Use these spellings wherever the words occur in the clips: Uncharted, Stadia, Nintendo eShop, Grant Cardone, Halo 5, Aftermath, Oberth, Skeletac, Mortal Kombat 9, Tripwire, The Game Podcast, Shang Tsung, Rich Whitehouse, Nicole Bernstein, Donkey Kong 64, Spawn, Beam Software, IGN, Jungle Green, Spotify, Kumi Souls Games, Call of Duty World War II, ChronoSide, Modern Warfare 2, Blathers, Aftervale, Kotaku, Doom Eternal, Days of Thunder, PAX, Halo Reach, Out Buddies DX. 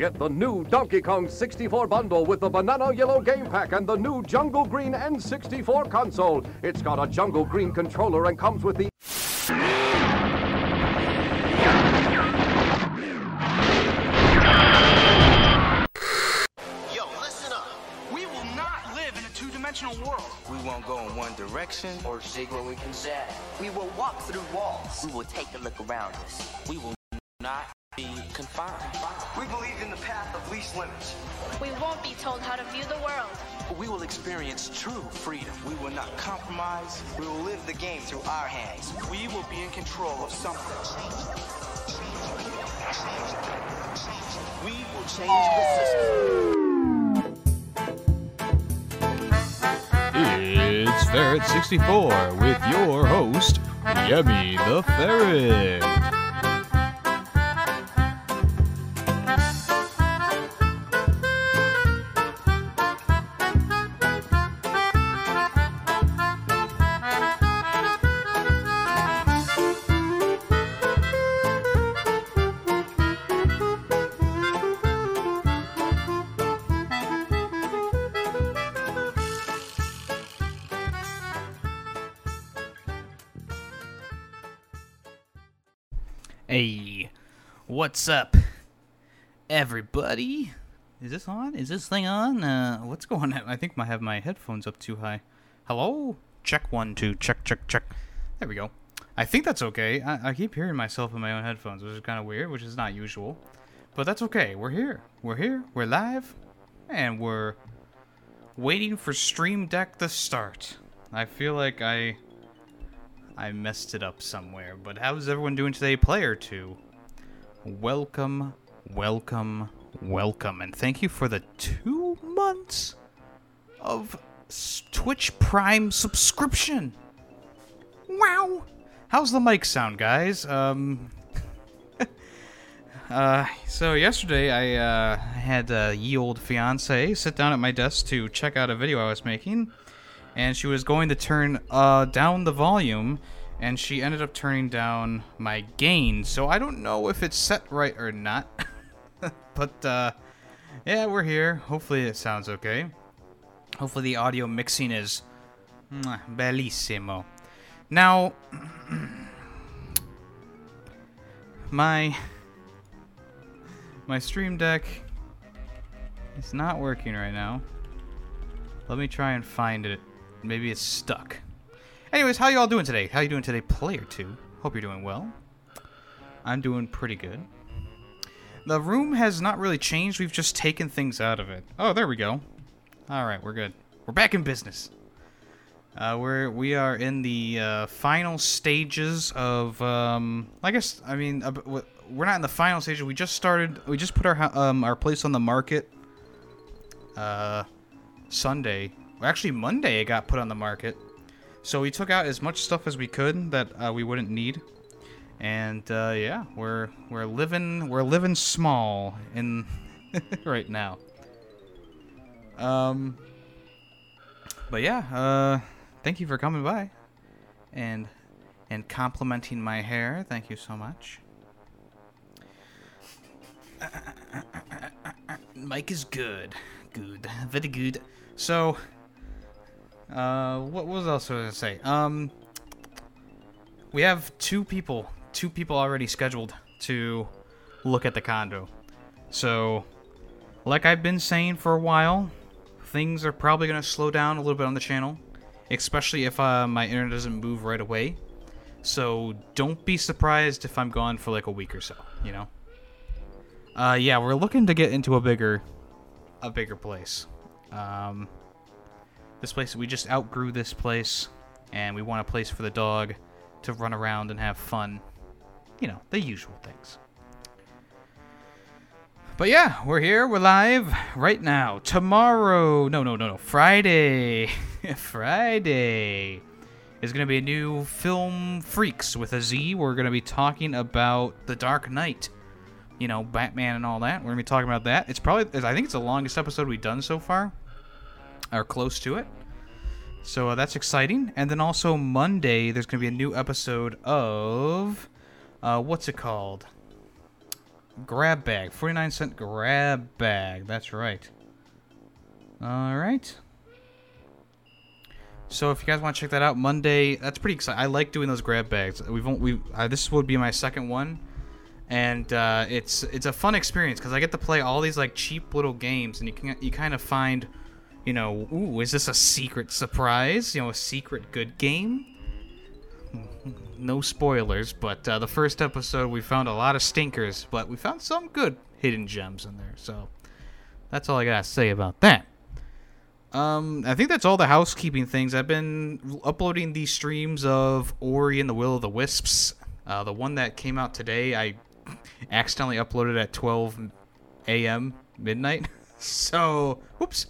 Get the new Donkey Kong 64 bundle with the banana yellow game pack and the new Jungle Green N64 console. It's got a Jungle Green controller and comes with the... Yo, listen up. We will not live in a two-dimensional world. We won't go in one direction or zig where we can zag. We will walk through walls. We will take a look around us. We will not... be confined. We believe in the path of least limits. We won't be told how to view the world. We will experience true freedom. We will not compromise. We will live the game through our hands. We will be in control of something. We will change the system. It's Ferret64 with your host, Yemi the Ferret. What's up, everybody? Is this on? Is this thing on? What's going on? I think I have my headphones up too high. Hello? Check 1, 2. Check, check, check. There we go. I think that's okay. I keep hearing myself in my own headphones, which is kind of weird, which is not usual. But that's okay. We're here. We're here. We're live. And we're waiting for Stream Deck to start. I feel like I messed it up somewhere. But how's everyone doing today? Player 2. Welcome, welcome, welcome, and thank you for the 2 months of Twitch Prime subscription. Wow! How's the mic sound, guys? So yesterday I had ye old fiance sit down at my desk to check out a video I was making, and she was going to turn down the volume. And she ended up turning down my gain, so I don't know if it's set right or not. But, yeah, we're here. Hopefully it sounds okay. Hopefully the audio mixing is bellissimo. Now, my Stream Deck is not working right now. Let me try and find it. Maybe it's stuck. Anyways, how you all doing today? How you doing today, Player 2? Hope you're doing well. I'm doing pretty good. The room has not really changed. We've just taken things out of it. Oh, there we go. All right, we're good. We're back in business. We are in the final stages of... we're not in the final stages. We just started... We just put our place on the market Sunday. Well, actually, Monday it got put on the market. So we took out as much stuff as we could that we wouldn't need, and yeah, we're living small in right now. But yeah, thank you for coming by, and complimenting my hair. Thank you so much. Mike is good, very good. So. What was else I was gonna say? We have two people already scheduled to look at the condo. So, like I've been saying for a while, things are probably gonna slow down a little bit on the channel, especially if my internet doesn't move right away. So don't be surprised if I'm gone for like a week or so. You know. Yeah, we're looking to get into a bigger place. This place, we just outgrew this place, and we want a place for the dog to run around and have fun. You know, the usual things. But yeah, we're here, we're live right now. Tomorrow, no, Friday. Friday is going to be a new Film Freaks with a Z. We're going to be talking about The Dark Knight. You know, Batman and all that. We're going to be talking about that. I think it's the longest episode we've done so far. Are close to it. So that's exciting. And then also Monday, there's going to be a new episode of... what's it called? grab bag. 49-cent grab bag. That's right. Alright. So if you guys want to check that out, Monday... That's pretty exciting. I like doing those grab bags. This would be my second one. And it's a fun experience because I get to play all these like cheap little games, and you kind of find, you know, ooh, is this a secret surprise? You know, a secret good game? No spoilers, but the first episode we found a lot of stinkers, but we found some good hidden gems in there. So that's all I gotta say about that. I think that's all the housekeeping things. I've been uploading these streams of Ori and the Will of the Wisps. The one that came out today, I accidentally uploaded at 12 a.m. midnight. So, whoops.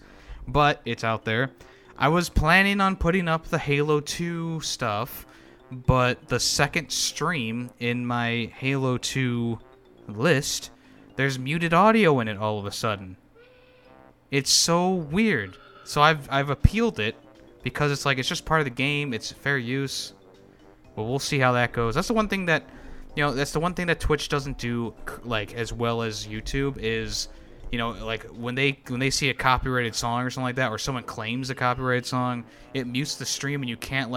But it's out there. I was planning on putting up the Halo 2 stuff, but the second stream in my Halo 2 list, there's muted audio in it all of a sudden. It's so weird. So I've appealed it because it's like it's just part of the game. It's fair use. But we'll see how that goes. That's the one thing that, you know, that's the one thing that Twitch doesn't do, like, as well as YouTube is, you know, like, when they see a copyrighted song or something like that, or someone claims a copyrighted song, it mutes the stream, and you can't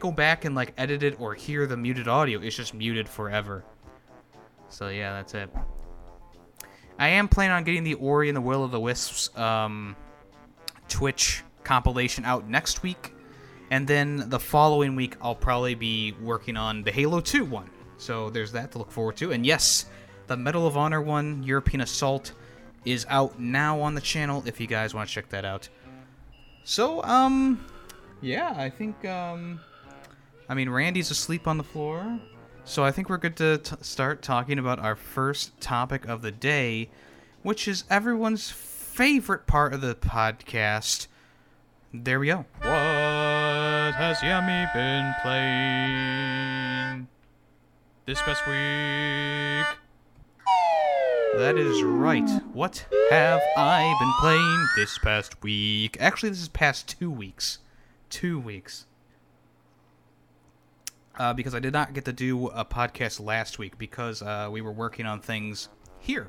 go back and, like, edit it or hear the muted audio. It's just muted forever. So, yeah, that's it. I am planning on getting the Ori and the Will of the Wisps Twitch compilation out next week. And then the following week, I'll probably be working on the Halo 2 one. So there's that to look forward to. And yes, the Medal of Honor one, European Assault, is out now on the channel if you guys want to check that out. So, yeah, I think, Randy's asleep on the floor. So I think we're good to start talking about our first topic of the day, which is everyone's favorite part of the podcast. There we go. What has Yemi been playing this past week? That is right. What have I been playing this past week? Actually, this is past 2 weeks. 2 weeks. Because I did not get to do a podcast last week because we were working on things here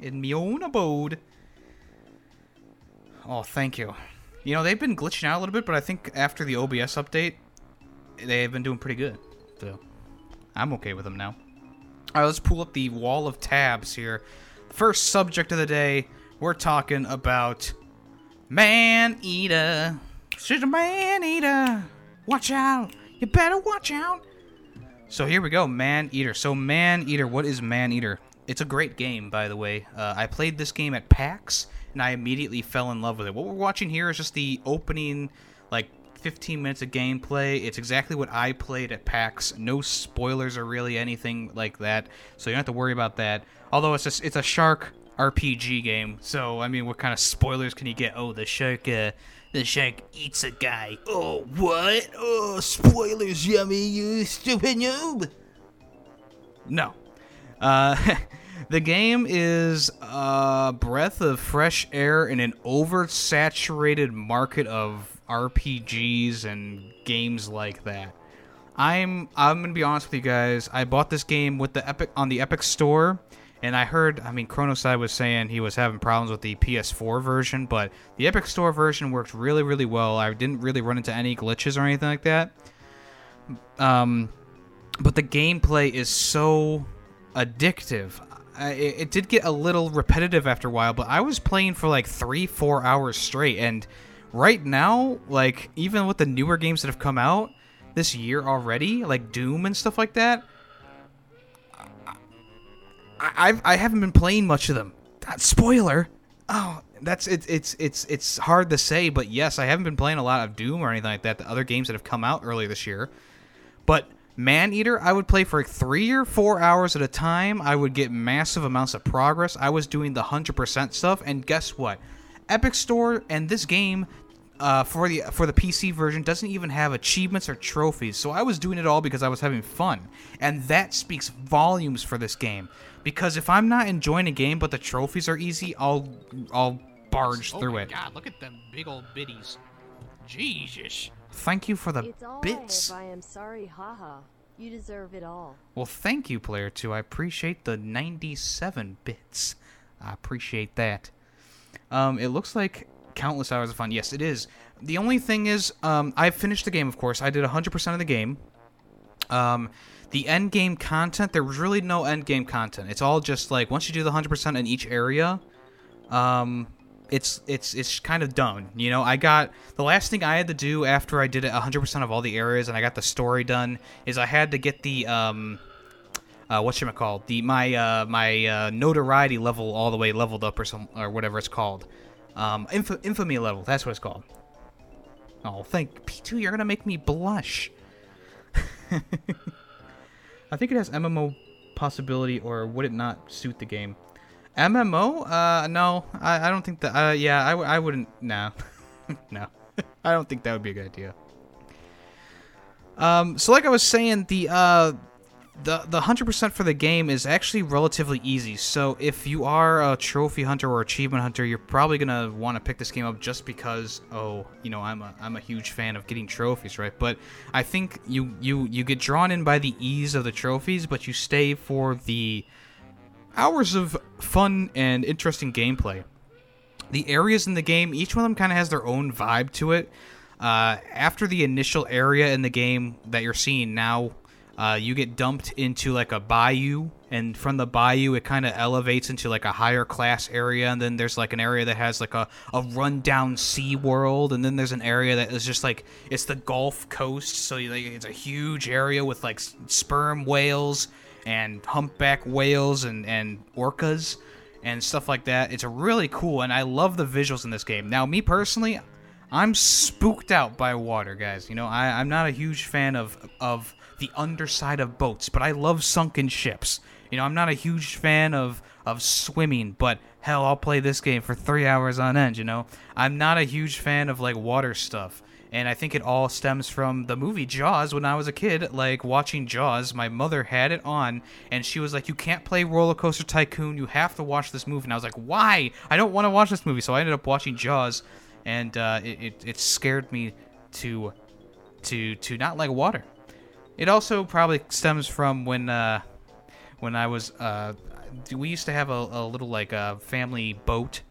in my own abode. Oh, thank you. You know, they've been glitching out a little bit, but I think after the OBS update, they've been doing pretty good. So, I'm okay with them now. All right, let's pull up the wall of tabs here. First subject of the day, we're talking about Man Eater. She's a Man Eater. Watch out. You better watch out. So, here we go, Man Eater. So, Man Eater. What is Man Eater? It's a great game, by the way. I played this game at PAX. And I immediately fell in love with it. What we're watching here is just the opening, like, 15 minutes of gameplay. It's exactly what I played at PAX. No spoilers or really anything like that, so you don't have to worry about that. Although it's a shark RPG game, so I mean, what kind of spoilers can you get? Oh, the shark eats a guy. Oh, what? Oh, spoilers, Yummy, you stupid noob. No. The game is a breath of fresh air in an oversaturated market of RPGs and games like that. I'm gonna be honest with you guys. I bought this game with the Epic on the Epic Store, and I heard. I mean, Chronoside was saying he was having problems with the PS4 version, but the Epic Store version worked really, really well. I didn't really run into any glitches or anything like that. But the gameplay is so addictive. It did get a little repetitive after a while, but I was playing for like 3-4 hours straight, and right now, like, even with the newer games that have come out this year already, like Doom and stuff like that, I haven't been playing much of them. Spoiler! Oh, that's it's hard to say, but yes, I haven't been playing a lot of Doom or anything like that. The other games that have come out earlier this year, but Man Eater, I would play for like 3 or 4 hours at a time. I would get massive amounts of progress. I was doing the 100% stuff, and guess what? Epic Store and this game for the PC version doesn't even have achievements or trophies. So I was doing it all because I was having fun, and that speaks volumes for this game. Because if I'm not enjoying a game but the trophies are easy, I'll barge through it. Oh my God! Look at them big old bitties. Jesus. Thank you for the bits. It's all right if I am sorry, haha. You deserve it all. Well, thank you, Player 2. I appreciate the 97 bits. I appreciate that. It looks like countless hours of fun. Yes, it is. The only thing is, I finished the game, of course. I did 100% of the game. The end game content, there was really no end game content. It's all just like, once you do the 100% in each area, it's kind of done. You know, I got, the last thing I had to do after I did it 100% of all the areas and I got the story done is I had to get the, my notoriety level all the way leveled up or some, or whatever it's called. Infamy level, that's what it's called. Oh, thank P2, you're gonna make me blush. I think it has MMO possibility, or would it not suit the game? MMO? No. I don't think that... I wouldn't... No. No. I don't think that would be a good idea. So like I was saying, the 100% for the game is actually relatively easy. So if you are a trophy hunter or achievement hunter, you're probably going to want to pick this game up just because, I'm a huge fan of getting trophies, right? But I think you get drawn in by the ease of the trophies, but you stay for the hours of fun and interesting gameplay. The areas in the game, each one of them kind of has their own vibe to it. After the initial area in the game that you're seeing now, you get dumped into like a bayou, and from the bayou it kind of elevates into like a higher class area, and then there's like an area that has like a run-down sea world, and then there's an area that is just like, it's the Gulf Coast, so it's a huge area with like sperm whales and humpback whales and orcas and stuff like that. It's really cool, and I love the visuals in this game. Now, me personally, I'm spooked out by water, guys. You know, I'm not a huge fan of the underside of boats, but I love sunken ships. You know, I'm not a huge fan of swimming, but hell, I'll play this game for 3 hours on end, you know? I'm not a huge fan of, like, water stuff, and I think it all stems from the movie Jaws. When I was a kid, like, watching Jaws, my mother had it on, and she was like, you can't play Roller Coaster Tycoon, you have to watch this movie. And I was like, why? I don't want to watch this movie. So I ended up watching Jaws, and it scared me to not like water. It also probably stems from when I was, we used to have a little, like, family boat,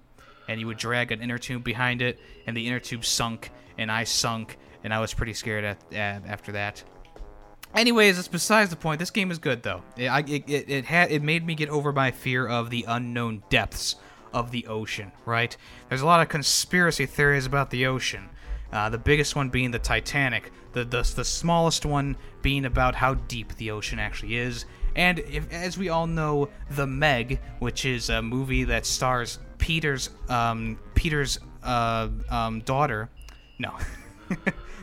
and you would drag an inner tube behind it, and the inner tube sunk, and I sunk, and I was pretty scared after that. Anyways, that's besides the point. This game is good, though. It made me get over my fear of the unknown depths of the ocean, right? There's a lot of conspiracy theories about the ocean. The biggest one being the Titanic, the smallest one being about how deep the ocean actually is. And as we all know, The Meg, which is a movie that stars Peter's daughter. No.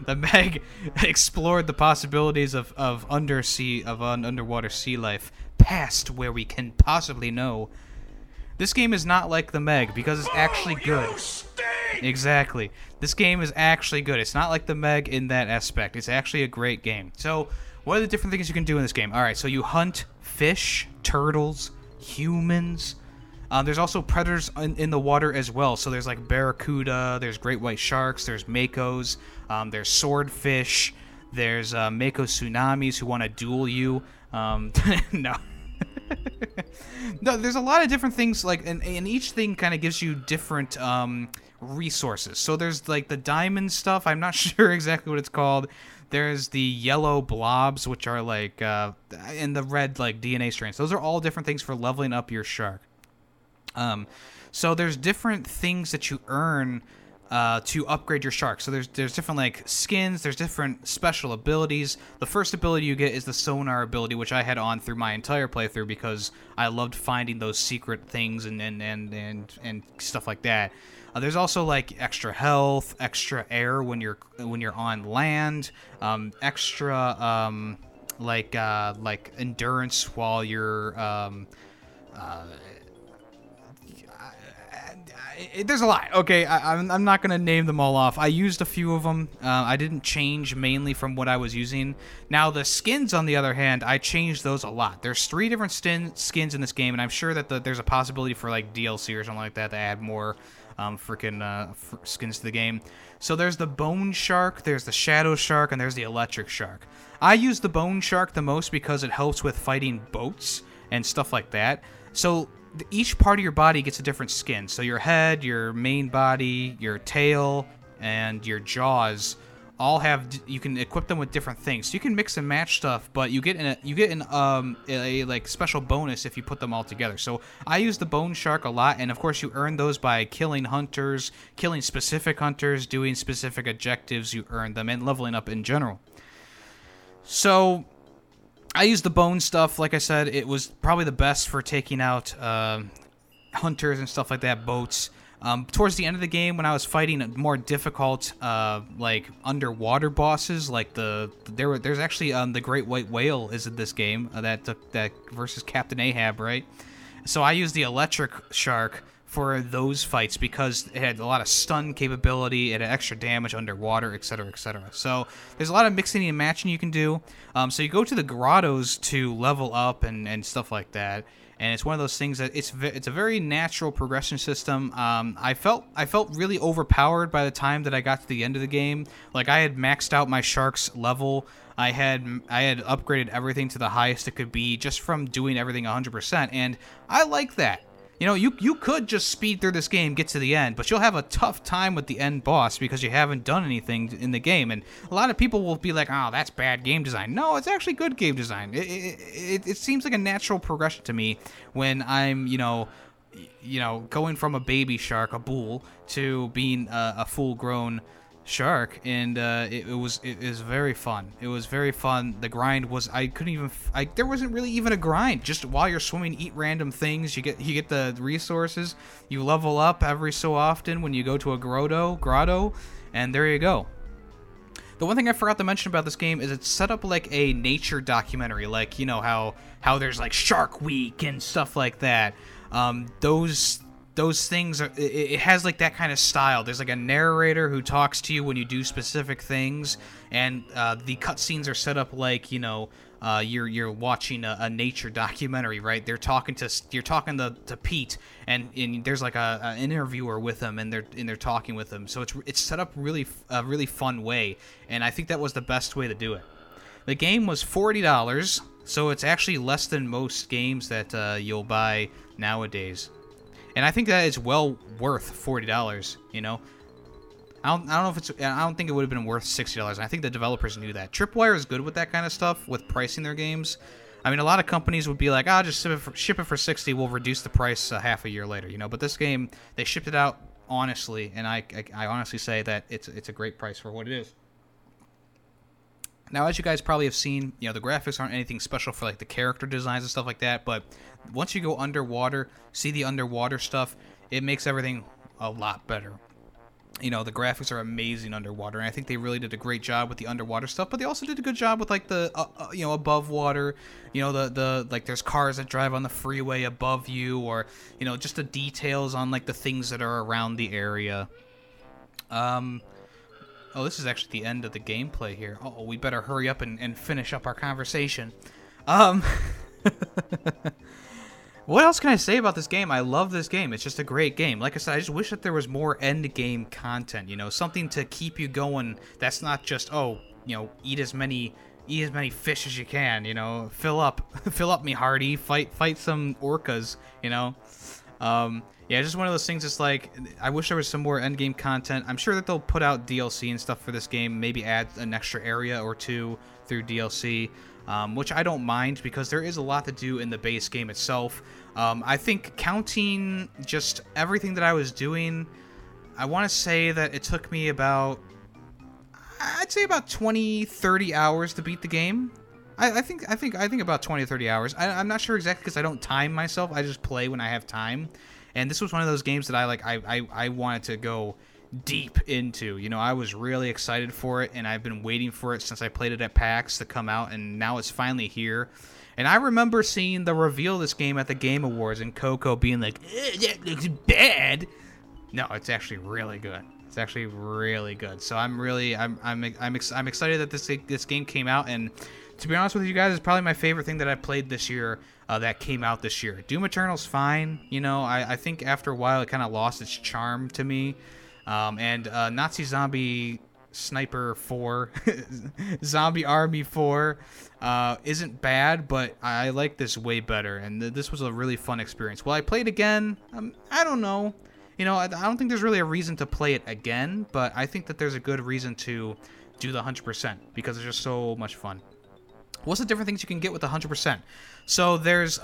The Meg explored the possibilities of underwater sea life past where we can possibly know. This game is not like The Meg because it's actually good. Exactly. This game is actually good. It's not like The Meg in that aspect. It's actually a great game. So, what are the different things you can do in this game? All right, so you hunt fish, turtles, humans. There's also predators in the water as well. So there's like barracuda, there's great white sharks, there's makos, there's swordfish, there's mako tsunamis who want to duel you. No. No, there's a lot of different things, like, and each thing kind of gives you different resources. So there's like the diamond stuff, I'm not sure exactly what it's called. There's the yellow blobs, which are like, and the red, like, DNA strands. Those are all different things for leveling up your shark. So there's different things that you earn to upgrade your shark. So there's different, like, skins, there's different special abilities. The first ability you get is the sonar ability, which I had on through my entire playthrough because I loved finding those secret things and stuff like that. There's also, like, extra health, extra air when you're on land, extra like endurance while you're there's a lot. Okay, I'm not gonna name them all off. I used a few of them. I didn't change mainly from what I was using. Now the skins, on the other hand, I changed those a lot. There's 3 different skins in this game, and I'm sure that there's a possibility for like DLC or something like that to add more skins to the game. So there's the Bone Shark, there's the Shadow Shark, and there's the Electric Shark. I use the Bone Shark the most because it helps with fighting boats and stuff like that. So each part of your body gets a different skin. So your head, your main body, your tail, and your jaws all have, you can equip them with different things. So you can mix and match stuff, but you get a special bonus if you put them all together. So I use the Bone Shark a lot, and of course you earn those by killing hunters, killing specific hunters, doing specific objectives, you earn them, and leveling up in general. So I use the bone stuff, like I said, it was probably the best for taking out hunters and stuff like that, boats. Towards the end of the game, when I was fighting more difficult, underwater bosses, there's actually the Great White Whale is in this game that versus Captain Ahab, right? So I used the Electric Shark for those fights because it had a lot of stun capability, it had extra damage underwater, etc., etc. So there's a lot of mixing and matching you can do. So you go to the grottos to level up and stuff like that. And it's one of those things that it's a very natural progression system. I felt really overpowered by the time that I got to the end of the game. Like, I had maxed out my shark's level. I had upgraded everything to the highest it could be just from doing everything 100%. And I like that. You know, you could just speed through this game, get to the end, but you'll have a tough time with the end boss because you haven't done anything in the game. And a lot of people will be like, oh, that's bad game design. No, it's actually good game design. It seems like a natural progression to me when I'm, you know, going from a baby shark, a bull, to being a full-grown shark. And it was very fun. It was very fun. The grind was, there wasn't really even a grind. Just while you're swimming, eat random things. You get the resources. You level up every so often when you go to a grotto, and there you go. The one thing I forgot to mention about this game is it's set up like a nature documentary, like, you know, how there's like Shark Week and stuff like that. Those things, it has like that kind of style. There's like a narrator who talks to you when you do specific things, and the cutscenes are set up like, you know, you're watching a nature documentary, right? You're talking to Pete, and there's like an interviewer with him, and they're talking with him. So it's set up really a really fun way, and I think that was the best way to do it. The game was $40, so it's actually less than most games that you'll buy nowadays. And I think that is well worth $40, you know? I don't think it would have been worth $60. I think the developers knew that. Tripwire is good with that kind of stuff, with pricing their games. I mean, a lot of companies would be like, just ship it for $60, we'll reduce the price half a year later, you know? But this game, they shipped it out honestly, and I honestly say that it's a great price for what it is. Now, as you guys probably have seen, you know, the graphics aren't anything special for, like, the character designs and stuff like that, but once you go underwater, see the underwater stuff, it makes everything a lot better. You know, the graphics are amazing underwater, and I think they really did a great job with the underwater stuff, but they also did a good job with, like, the, you know, above water, you know, like, there's cars that drive on the freeway above you, or, you know, just the details on, like, the things that are around the area. Oh, this is actually the end of the gameplay here. Uh-oh, we better hurry up and finish up our conversation. What else can I say about this game? I love this game. It's just a great game. Like I said, I just wish that there was more end-game content, you know, something to keep you going that's not just, oh, you know, eat as many fish as you can, you know, fill up me hearty, fight some orcas, you know. Yeah, just one of those things. It's like, I wish there was some more endgame content. I'm sure that they'll put out DLC and stuff for this game, maybe add an extra area or two through DLC, which I don't mind because there is a lot to do in the base game itself. I think counting just everything that I was doing, I want to say that it took me about 20, 30 hours to beat the game. I think about 20 or 30 hours. I'm not sure exactly because I don't time myself. I just play when I have time. And this was one of those games that I wanted to go deep into. You know, I was really excited for it, and I've been waiting for it since I played it at PAX to come out, and now it's finally here. And I remember seeing the reveal of this game at the Game Awards, and Coco being like, that looks bad. No, it's actually really good. It's actually really good. So I'm excited that this game came out, and to be honest with you guys, it's probably my favorite thing that I played this year that came out this year. Doom Eternal's fine. You know, I think after a while it kind of lost its charm to me. And Nazi Zombie Sniper 4, Zombie Army 4 isn't bad, but I like this way better. And this was a really fun experience. Will I play it again? I don't know. You know, I don't think there's really a reason to play it again, but I think that there's a good reason to do the 100% because it's just so much fun. What's the different things you can get with the 100%? So there's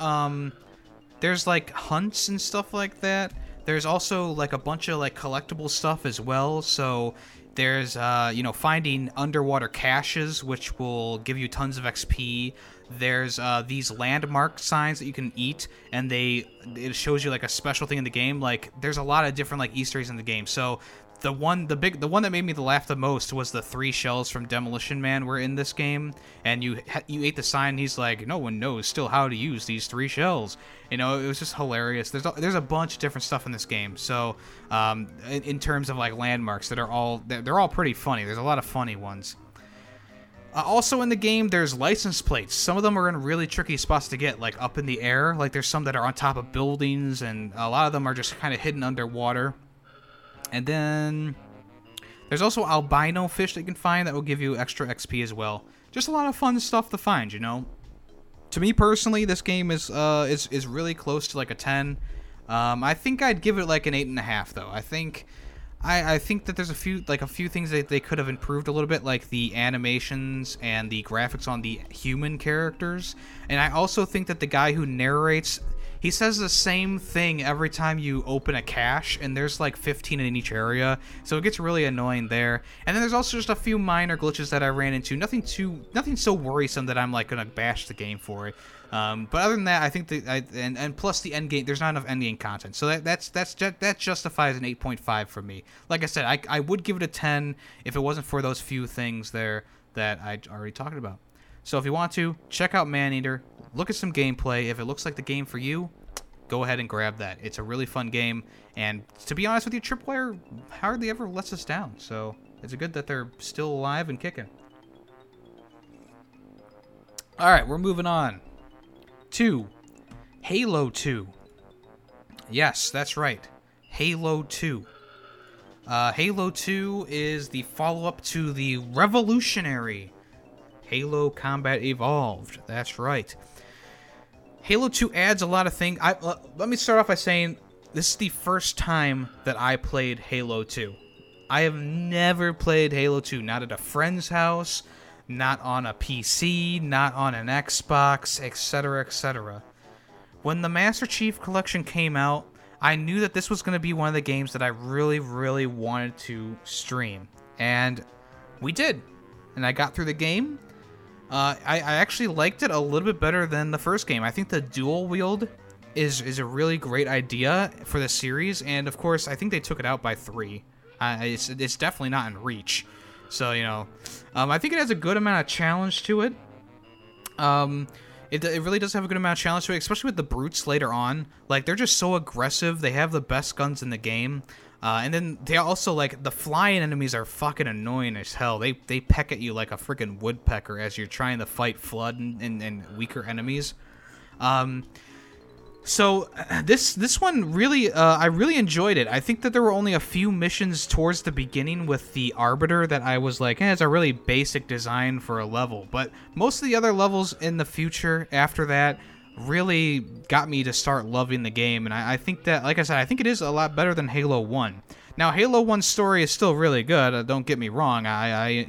like hunts and stuff like that. There's also like a bunch of like collectible stuff as well. So there's finding underwater caches, which will give you tons of XP. There's these landmark signs that you can eat, and it shows you like a special thing in the game. Like there's a lot of different like Easter eggs in the game. So the one that made me laugh the most was the 3 shells from Demolition Man were in this game, and you ate the sign. And he's like, no one knows still how to use these 3 shells. You know, it was just hilarious. There's a bunch of different stuff in this game. So in terms of like landmarks that are all they're all pretty funny. There's a lot of funny ones. Also in the game, there's license plates. Some of them are in really tricky spots to get, like up in the air. Like there's some that are on top of buildings, and a lot of them are just kind of hidden underwater. And then there's also albino fish that you can find that will give you extra XP as well. Just a lot of fun stuff to find, you know. To me personally, this game is really close to like a 10. I think I'd give it like an 8.5 though. I think that there's a few things that they could have improved a little bit, like the animations and the graphics on the human characters. And I also think that the guy who narrates, he says the same thing every time you open a cache, and there's like 15 in each area, so it gets really annoying there. And then there's also just a few minor glitches that I ran into. Nothing so worrisome that I'm like gonna bash the game for it. But other than that, I think and plus the end game, there's not enough end game content, so that justifies an 8.5 for me. Like I said, I would give it a 10 if it wasn't for those few things there that I already talked about. So if you want to, check out Man Eater, look at some gameplay. If it looks like the game for you, go ahead and grab that. It's a really fun game, and to be honest with you, Tripwire hardly ever lets us down, so it's good that they're still alive and kicking. All right, we're moving on to Halo 2. Yes, that's right, Halo 2. Halo 2 is the follow-up to the revolutionary Halo Combat Evolved. That's right. Halo 2 adds a lot of things. Let me start off by saying this is the first time that I played Halo 2. I have never played Halo 2, not at a friend's house, not on a PC, not on an Xbox, etc., etc. When the Master Chief Collection came out, I knew that this was going to be one of the games that I really, really wanted to stream. And we did. And I got through the game. I actually liked it a little bit better than the first game. I think the dual wield is a really great idea for the series, and of course, I think they took it out by 3. It's definitely not in Reach, so you know, I think it has a good amount of challenge to it. It really does have a good amount of challenge to it, especially with the brutes later on. Like they're just so aggressive. They have the best guns in the game. And then they also, like, the flying enemies are fucking annoying as hell. They peck at you like a freaking woodpecker as you're trying to fight flood and weaker enemies. So this one really, I really enjoyed it. I think that there were only a few missions towards the beginning with the Arbiter that I was like, it's a really basic design for a level. But most of the other levels in the future after that really got me to start loving the game, and I think that, like I said, I think it is a lot better than Halo 1. Now, Halo 1's story is still really good, don't get me wrong. I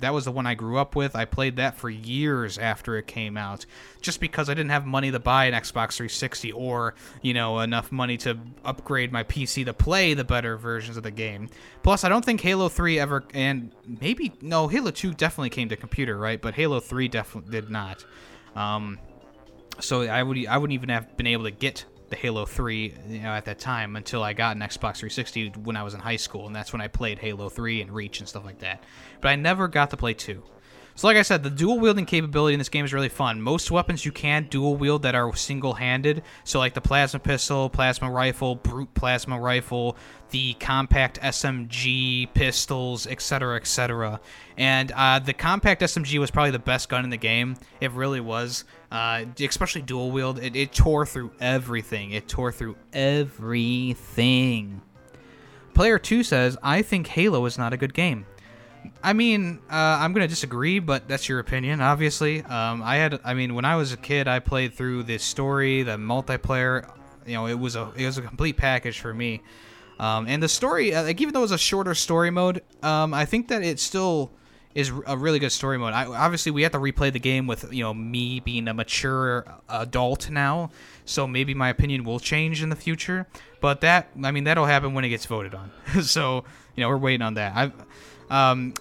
that was the one I grew up with. I played that for years after it came out, just because I didn't have money to buy an Xbox 360 or, you know, enough money to upgrade my PC to play the better versions of the game. Plus, I don't think Halo 3 ever, and maybe, no, Halo 2 definitely came to computer, right? But Halo 3 definitely did not. So I wouldn't even have been able to get the Halo 3, you know, at that time until I got an Xbox 360 when I was in high school, and that's when I played Halo 3 and Reach and stuff like that. But I never got to play 2. So like I said, the dual wielding capability in this game is really fun. Most weapons you can dual wield that are single-handed. So like the plasma pistol, plasma rifle, brute plasma rifle, the compact SMG pistols, etc., etc. And the compact SMG was probably the best gun in the game. It really was. Especially dual wield. It tore through everything. Player 2 says, I think Halo is not a good game. I mean, I'm going to disagree, but that's your opinion, obviously. When I was a kid, I played through the story, the multiplayer. You know, it was a complete package for me. And the story, like, even though it was a shorter story mode, I think that it still is a really good story mode. Obviously, we have to replay the game with, you know, me being a mature adult now, so maybe my opinion will change in the future. But that'll happen when it gets voted on. So, you know, we're waiting on that.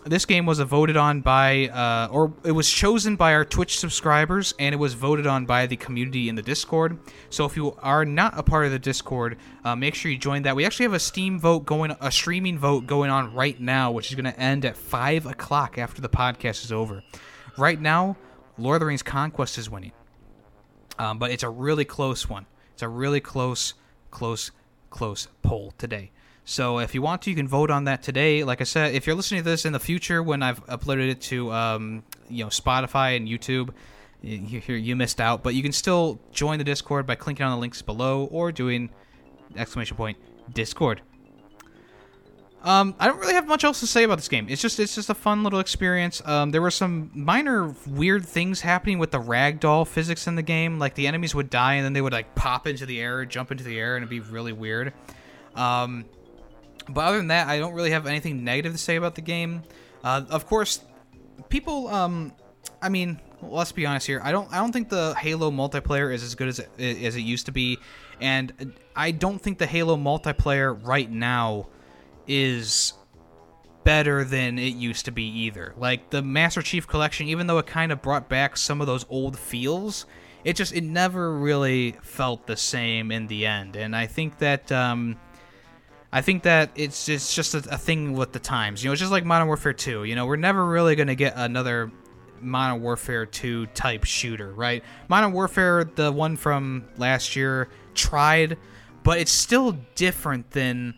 This game was voted on by, or it was chosen by our Twitch subscribers, and it was voted on by the community in the Discord. So if you are not a part of the Discord, make sure you join that. We actually have a streaming vote going on right now, which is going to end at 5 o'clock after the podcast is over. Right now, Lord of the Rings Conquest is winning. But it's a really close one. It's a really close poll today. So if you want to, you can vote on that today. Like I said, if you're listening to this in the future when I've uploaded it to Spotify and YouTube, you missed out. But you can still join the Discord by clicking on the links below or doing !Discord. I don't really have much else to say about this game. It's just a fun little experience. There were some minor weird things happening with the ragdoll physics in the game. Like the enemies would die and then they would like pop into the air, jump into the air, and it'd be really weird. But other than that, I don't really have anything negative to say about the game. Of course, people. Let's be honest here. I don't think the Halo multiplayer is as good as it used to be, and I don't think the Halo multiplayer right now is better than it used to be either. Like the Master Chief Collection, even though it kind of brought back some of those old feels, it never really felt the same in the end. And I think that. I think that it's just a thing with the times. You know, it's just like Modern Warfare 2. You know, we're never really going to get another Modern Warfare 2 type shooter, right? Modern Warfare, the one from last year, tried, but it's still different than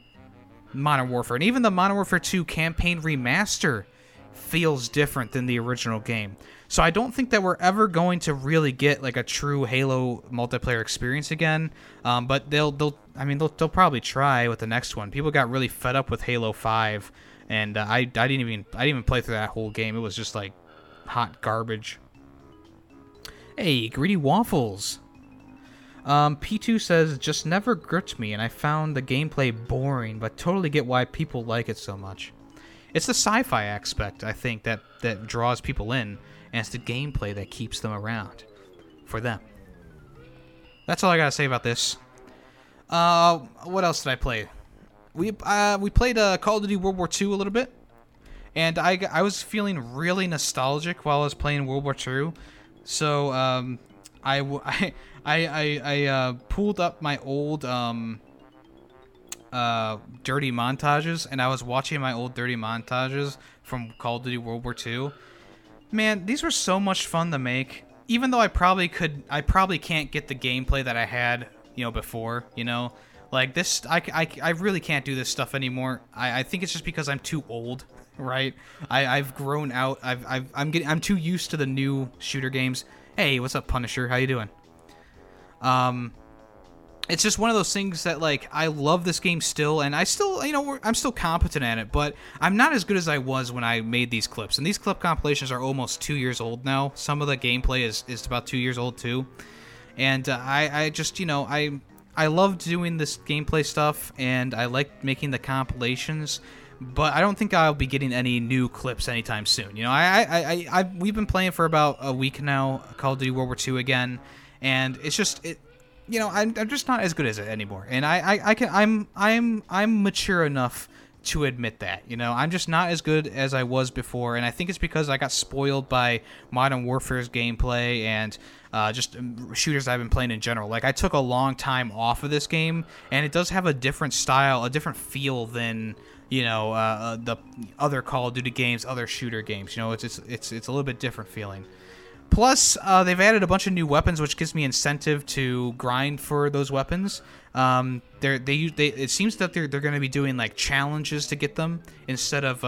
Modern Warfare. And even the Modern Warfare 2 campaign remaster feels different than the original game. So I don't think that we're ever going to really get like a true Halo multiplayer experience again. But they'll probably try with the next one. People got really fed up with Halo 5, and I didn't even play through that whole game. It was just like hot garbage. Hey, Greedy Waffles. P2 says, just never gripped me, and I found the gameplay boring, but totally get why people like it so much. It's the sci-fi aspect, I think, that draws people in. And it's the gameplay that keeps them around for them. That's all I gotta say about this. What else did I play? We played Call of Duty World War II a little bit, and I was feeling really nostalgic while I was playing World War II, so I pulled up my old dirty montages, and I was watching my old dirty montages from Call of Duty World War II. Man, these were so much fun to make. Even though I probably can't get the gameplay that I had, you know, before, you know? Like, this, I really can't do this stuff anymore. I think it's just because I'm too old, right? I've grown out. I'm too used to the new shooter games. Hey, what's up, Punisher? How you doing? It's just one of those things that, like, I love this game still, and I still, you know, I'm still competent at it, but I'm not as good as I was when I made these clips. And these clip compilations are almost 2 years old now. Some of the gameplay is about 2 years old, too. And I just, you know, I love doing this gameplay stuff, and I like making the compilations, but I don't think I'll be getting any new clips anytime soon. You know, we've been playing for about a week now, Call of Duty World War II again, and it's just... You know, I'm just not as good as it anymore, and I'm mature enough to admit that. You know, I'm just not as good as I was before, and I think it's because I got spoiled by Modern Warfare's gameplay and just shooters I've been playing in general. Like, I took a long time off of this game, and it does have a different style, a different feel than you know, the other Call of Duty games, other shooter games. You know, it's a little bit different feeling. Plus, they've added a bunch of new weapons, which gives me incentive to grind for those weapons. It seems that they're going to be doing like challenges to get them instead of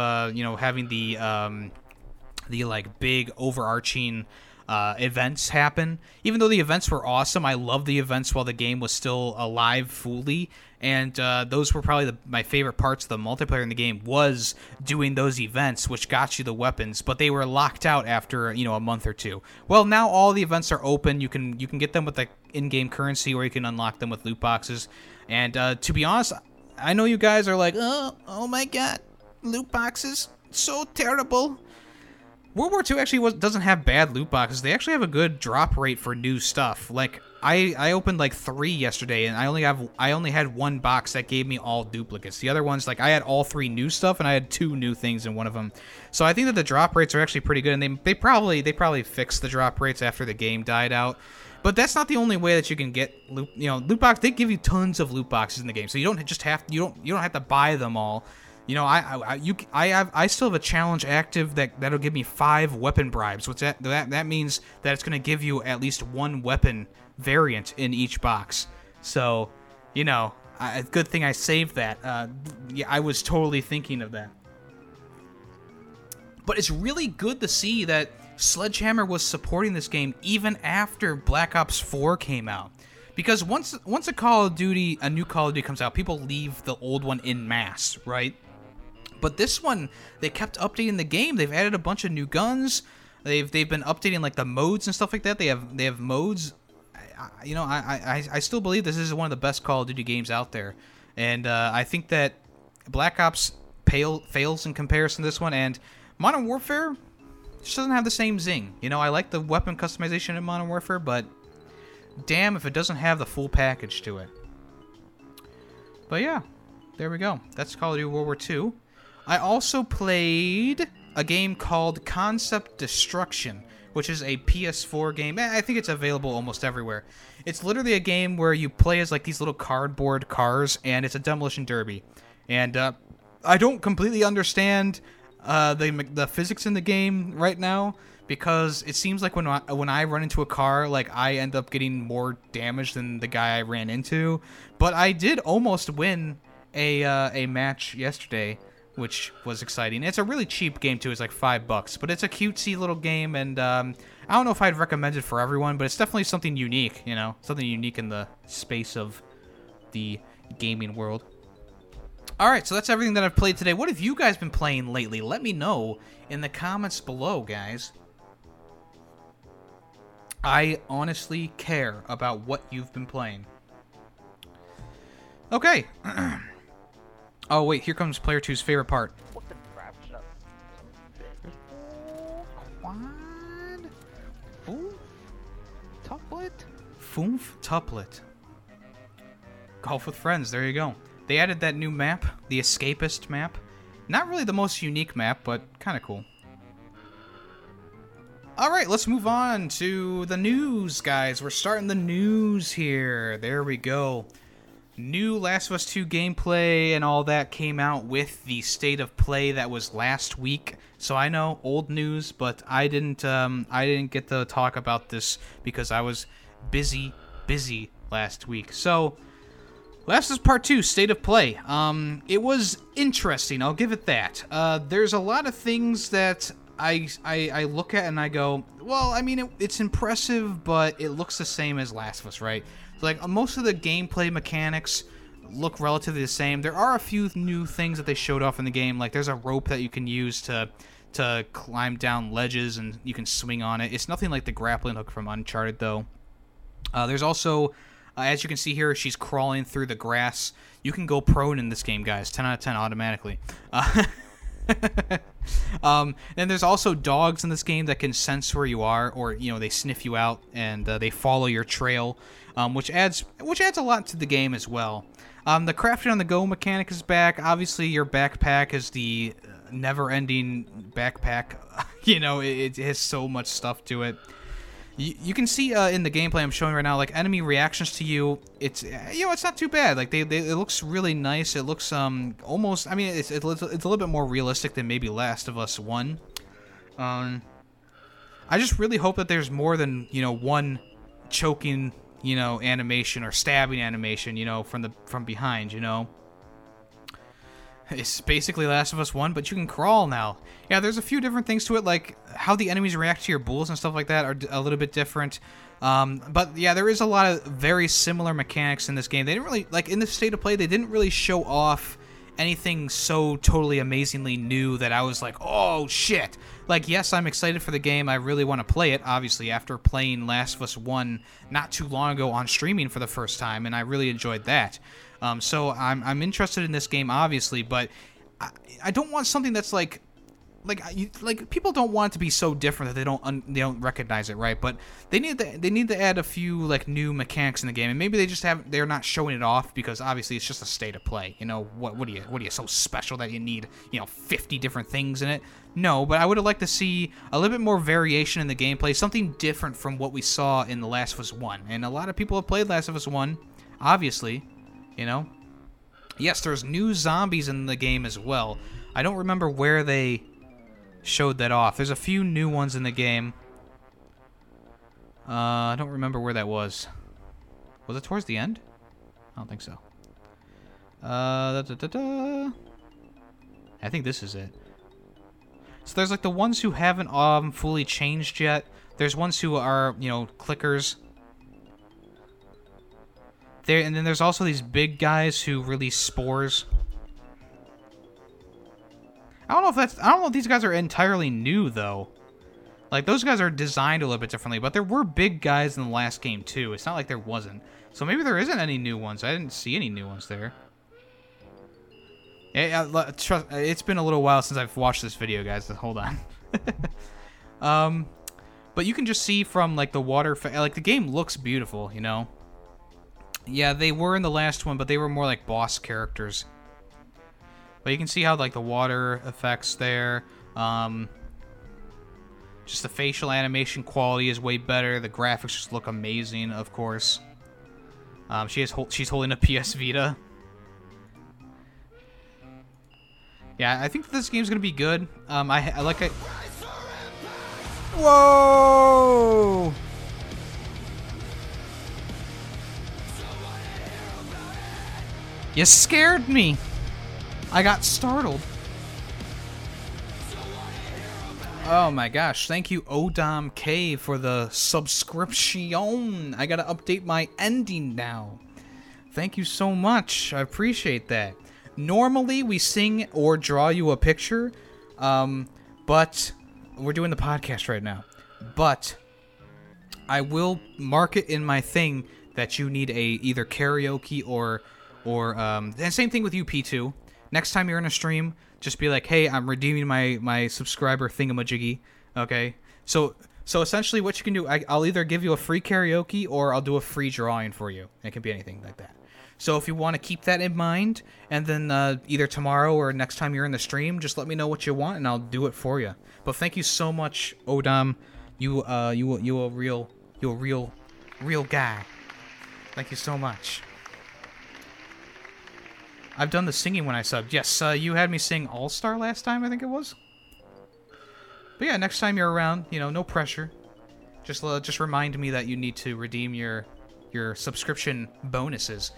having the like big overarching events happen. Even though the events were awesome, I loved the events while the game was still alive fully, and those were probably my favorite parts of the multiplayer in the game was doing those events, which got you the weapons, but they were locked out after, a month or two. Well, now all the events are open. You can get them with the in-game currency, or you can unlock them with loot boxes. And to be honest, I know you guys are like, oh my god, loot boxes, so terrible. World War II actually doesn't have bad loot boxes. They actually have a good drop rate for new stuff. Like, I opened like 3 yesterday, and I only had 1 box that gave me all duplicates. The other ones, like, I had all 3 new stuff, and I had 2 new things in one of them. So I think that the drop rates are actually pretty good, and they probably fixed the drop rates after the game died out. But that's not the only way that you can get loot box. They give you tons of loot boxes in the game, so you don't have to buy them all. I still have a challenge active that'll give me 5 weapon bribes. What's that? That means that it's going to give you at least 1 weapon variant in each box. So, good thing I saved that. Yeah, I was totally thinking of that. But it's really good to see that Sledgehammer was supporting this game even after Black Ops 4 came out. Because once a new Call of Duty comes out, people leave the old one in mass, right? But this one, they kept updating the game. They've added a bunch of new guns. They've been updating like the modes and stuff like that. They have modes. I still believe this is one of the best Call of Duty games out there, and I think that Black Ops fails in comparison to this one. And Modern Warfare just doesn't have the same zing. I like the weapon customization in Modern Warfare, but damn if it doesn't have the full package to it. But yeah, there we go. That's Call of Duty World War II. I also played a game called Concept Destruction, which is a PS4 game. I think it's available almost everywhere. It's literally a game where you play as like these little cardboard cars, and it's a demolition derby. And I don't completely understand the physics in the game right now, because it seems like when I run into a car, like, I end up getting more damage than the guy I ran into. But I did almost win a match yesterday, which was exciting. It's a really cheap game, too. It's like $5, but it's a cutesy little game, and I don't know if I'd recommend it for everyone, but it's definitely something unique, something unique in the space of the gaming world. All right, so that's everything that I've played today. What have you guys been playing lately? Let me know in the comments below, guys. I honestly care about what you've been playing. Okay. Oh, wait, here comes Player 2's favorite part. What the crap shut up? Quad? Ooh. Tuplet? Foomf Tuplet. Golf with friends, there you go. They added that new map, the Escapist map. Not really the most unique map, but kind of cool. All right, let's move on to the news, guys. We're starting the news here. There we go. New Last of Us 2 gameplay and all that came out with the state of play that was last week. So I know, old news, but I didn't get to talk about this because I was busy last week. So, Last of Us Part 2, state of play. It was interesting. I'll give it that. There's a lot of things that I look at and I go, well, I mean, it's impressive, but it looks the same as Last of Us, right? Like, most of the gameplay mechanics look relatively the same. There are a few new things that they showed off in the game. Like, there's a rope that you can use to climb down ledges, and you can swing on it. It's nothing like the grappling hook from Uncharted, though. There's also, as you can see here, she's crawling through the grass. You can go prone in this game, guys. 10 out of 10 automatically. And there's also dogs in this game that can sense where you are, or they sniff you out, and they follow your trail, which adds a lot to the game as well. The crafting on the go mechanic is back. Obviously, your backpack is the never-ending backpack. It has so much stuff to it. You can see in the gameplay I'm showing right now, like, enemy reactions to you. It's, you know, it's not too bad. Like, it looks really nice. It looks almost, I mean, it's a little bit more realistic than maybe Last of Us 1. I just really hope that there's more than, you know, one choking, you know, animation or stabbing animation, you know, from behind, you know. It's basically Last of Us 1, but you can crawl now. Yeah, there's a few different things to it, like how the enemies react to your bullets and stuff like that are a little bit different. But yeah, there is a lot of very similar mechanics in this game. They didn't really, like, in this state of play, they didn't really show off anything so totally amazingly new that I was like, oh shit. Like, yes, I'm excited for the game. I really want to play it, obviously, after playing Last of Us 1 not too long ago on streaming for the first time, and I really enjoyed that. So I'm interested in this game, obviously, but I don't want something that's like people don't want it to be so different that they don't recognize it, right? But they need to add a few like new mechanics in the game, and maybe they're not showing it off because obviously it's just a state of play. You know, what are you so special that you need, you know, 50 different things in it? No, but I would have liked to see a little bit more variation in the gameplay, something different from what we saw in The Last of Us 1. And a lot of people have played Last of Us 1, obviously. You know? Yes, there's new zombies in the game as well. I don't remember where they showed that off. There's a few new ones in the game. I don't remember where that was. Was it towards the end? I don't think so. I think this is it. So there's like the ones who haven't fully changed yet. There's ones who are, you know, clickers. There, and then there's also these big guys who release spores. I don't know if these guys are entirely new though. Like, those guys are designed a little bit differently, but there were big guys in the last game too. It's not like there wasn't. So maybe there isn't any new ones. I didn't see any new ones there. It's been a little while since I've watched this video, guys. Hold on. But you can just see from like the water, like the game looks beautiful, you know. Yeah, they were in the last one, but they were more like boss characters. But you can see how, like, the water effects there. Just the facial animation quality is way better. The graphics just look amazing, of course. She's holding a PS Vita. Yeah, I think this game's gonna be good. I like it. Whoa! You scared me. I got startled. Oh my gosh. Thank you, Odom K, for the subscription. I got to update my ending now. Thank you so much. I appreciate that. Normally, we sing or draw you a picture, but we're doing the podcast right now. But I will mark it in my thing that you need either karaoke or and same thing with you, P2. Next time you're in a stream, just be like, hey, I'm redeeming my subscriber thingamajiggy, okay? So essentially what you can do, I'll either give you a free karaoke or I'll do a free drawing for you. It can be anything like that. So if you want to keep that in mind, and then either tomorrow or next time you're in the stream, just let me know what you want and I'll do it for you. But thank you so much, Odom. You're a real guy. Thank you so much. I've done the singing when I subbed. Yes, you had me sing All-Star last time, I think it was. But yeah, next time you're around, you know, no pressure. Just remind me that you need to redeem your subscription bonuses.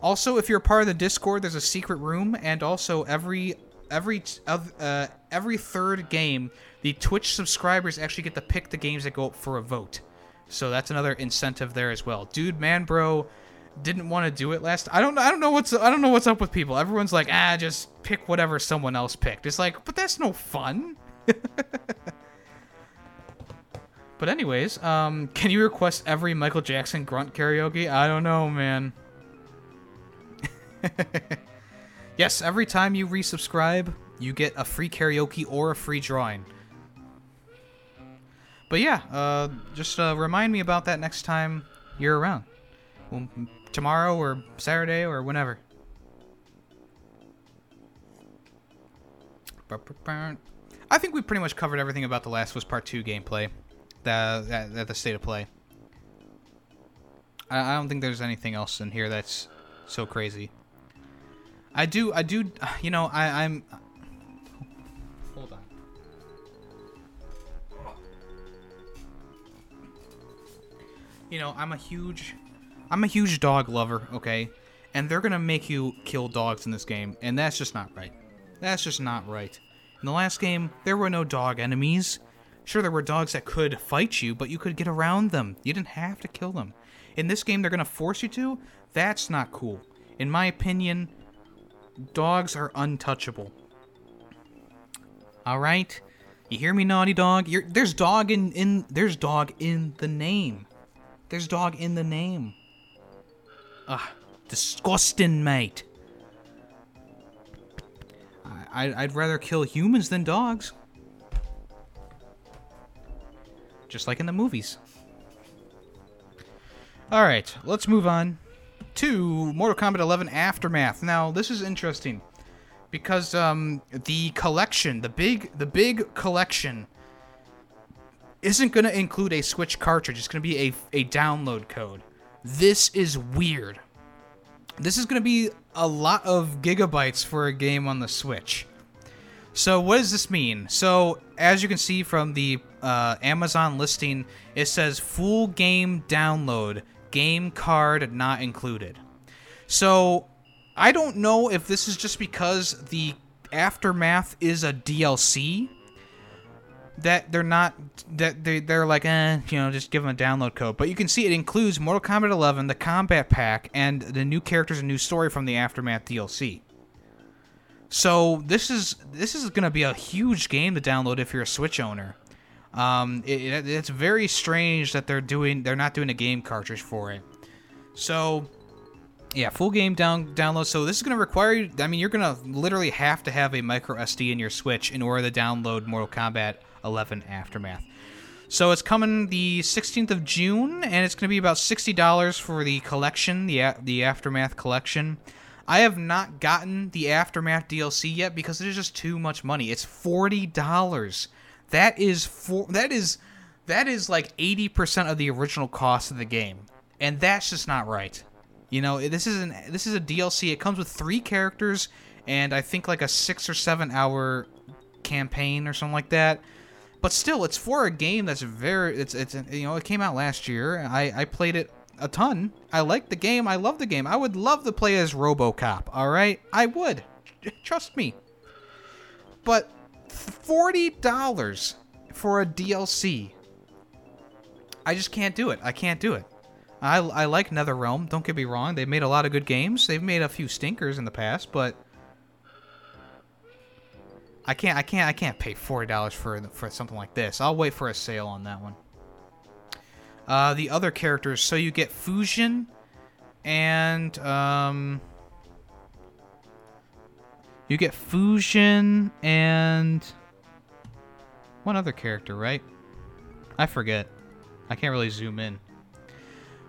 Also, if you're part of the Discord, there's a secret room, and also every third game, the Twitch subscribers actually get to pick the games that go up for a vote. So that's another incentive there as well. Dude, man, bro. Didn't want to do it last. I don't know what's up with people. Everyone's like, just pick whatever someone else picked. It's like, but that's no fun. But anyways, can you request every Michael Jackson grunt karaoke? I don't know, man. Yes, every time you resubscribe, you get a free karaoke or a free drawing. But yeah, just remind me about that next time you're around. Well, tomorrow or Saturday or whenever. I think we pretty much covered everything about The Last of Us Part 2 gameplay. at the State of Play. I don't think there's anything else in here that's so crazy. I do. You know, I'm. Hold on. You know, I'm a huge dog lover. Okay, and they're gonna make you kill dogs in this game, and that's just not right. That's just not right. In the last game, there were no dog enemies. Sure, there were dogs that could fight you, but you could get around them. You didn't have to kill them. In this game, they're going to force you to? That's not cool. In my opinion, dogs are untouchable. All right? You hear me, Naughty Dog? There's dog in the name. There's dog in the name. Ah, disgusting, mate. I'd rather kill humans than dogs. Just like in the movies. Alright, let's move on to Mortal Kombat 11 Aftermath. Now, this is interesting because the collection, the big collection, isn't going to include a Switch cartridge. It's going to be a download code. This is weird. This is going to be a lot of gigabytes for a game on the Switch. So what does this mean? So as you can see from the Amazon listing, it says full game download, game card not included. So I don't know if this is just because the Aftermath is a DLC that they're like, just give them a download code. But you can see it includes Mortal Kombat 11, the combat pack, and the new characters and new story from the Aftermath DLC. So this is going to be a huge game to download if you're a Switch owner. It's very strange that they're not doing a game cartridge for it. So yeah, full game download. So this is going to require you. I mean, you're going to literally have to have a micro SD in your Switch in order to download Mortal Kombat 11 Aftermath. So it's coming the 16th of June, and it's going to be about $60 for the collection, the Aftermath collection. I have not gotten the Aftermath DLC yet because it is just too much money. It's $40. That is like 80% of the original cost of the game, and that's just not right. You know, this is a DLC. It comes with 3 characters and I think like a 6 or 7 hour campaign or something like that. But still, it's for a game that's it came out last year. I played it a ton. I like the game. I love the game. I would love to play as RoboCop, all right? I would. Trust me. But $40 for a DLC. I just can't do it. I can't do it. I like NetherRealm. Don't get me wrong. They've made a lot of good games. They've made a few stinkers in the past, but I can't pay $40 for something like this. I'll wait for a sale on that one. The other characters, so you get Fusion and one other character, right? I forget. I can't really zoom in.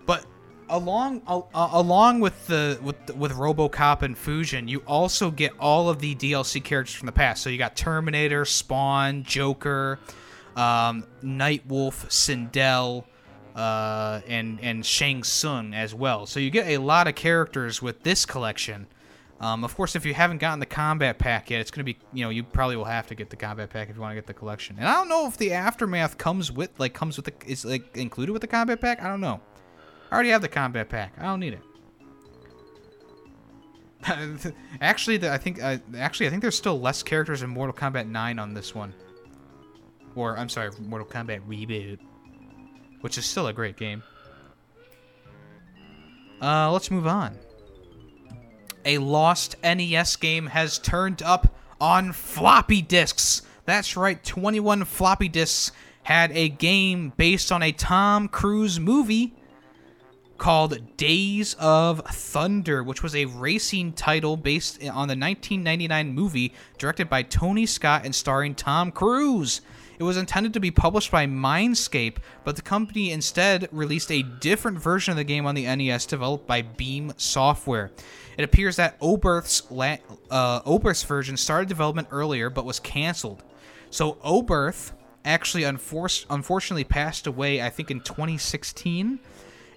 But along with RoboCop and Fusion, you also get all of the DLC characters from the past. So you got Terminator, Spawn, Joker, Nightwolf, Sindel, and Shang Tsung as well. So you get a lot of characters with this collection. Of course, if you haven't gotten the combat pack yet, it's going to be, you probably will have to get the combat pack if you want to get the collection. And I don't know if the Aftermath is included with the combat pack. I don't know. I already have the combat pack. I don't need it. I think there's still less characters in Mortal Kombat 9 on this one. Or, I'm sorry, Mortal Kombat Reboot, which is still a great game. Let's move on. A lost NES game has turned up on floppy disks. That's right, 21 floppy disks had a game based on a Tom Cruise movie called Days of Thunder, which was a racing title based on the 1999 movie directed by Tony Scott and starring Tom Cruise. It was intended to be published by Mindscape, but the company instead released a different version of the game on the NES developed by Beam Software. It appears that Oberth's version started development earlier but was canceled. So Oberth actually unfortunately passed away, I think, in 2016.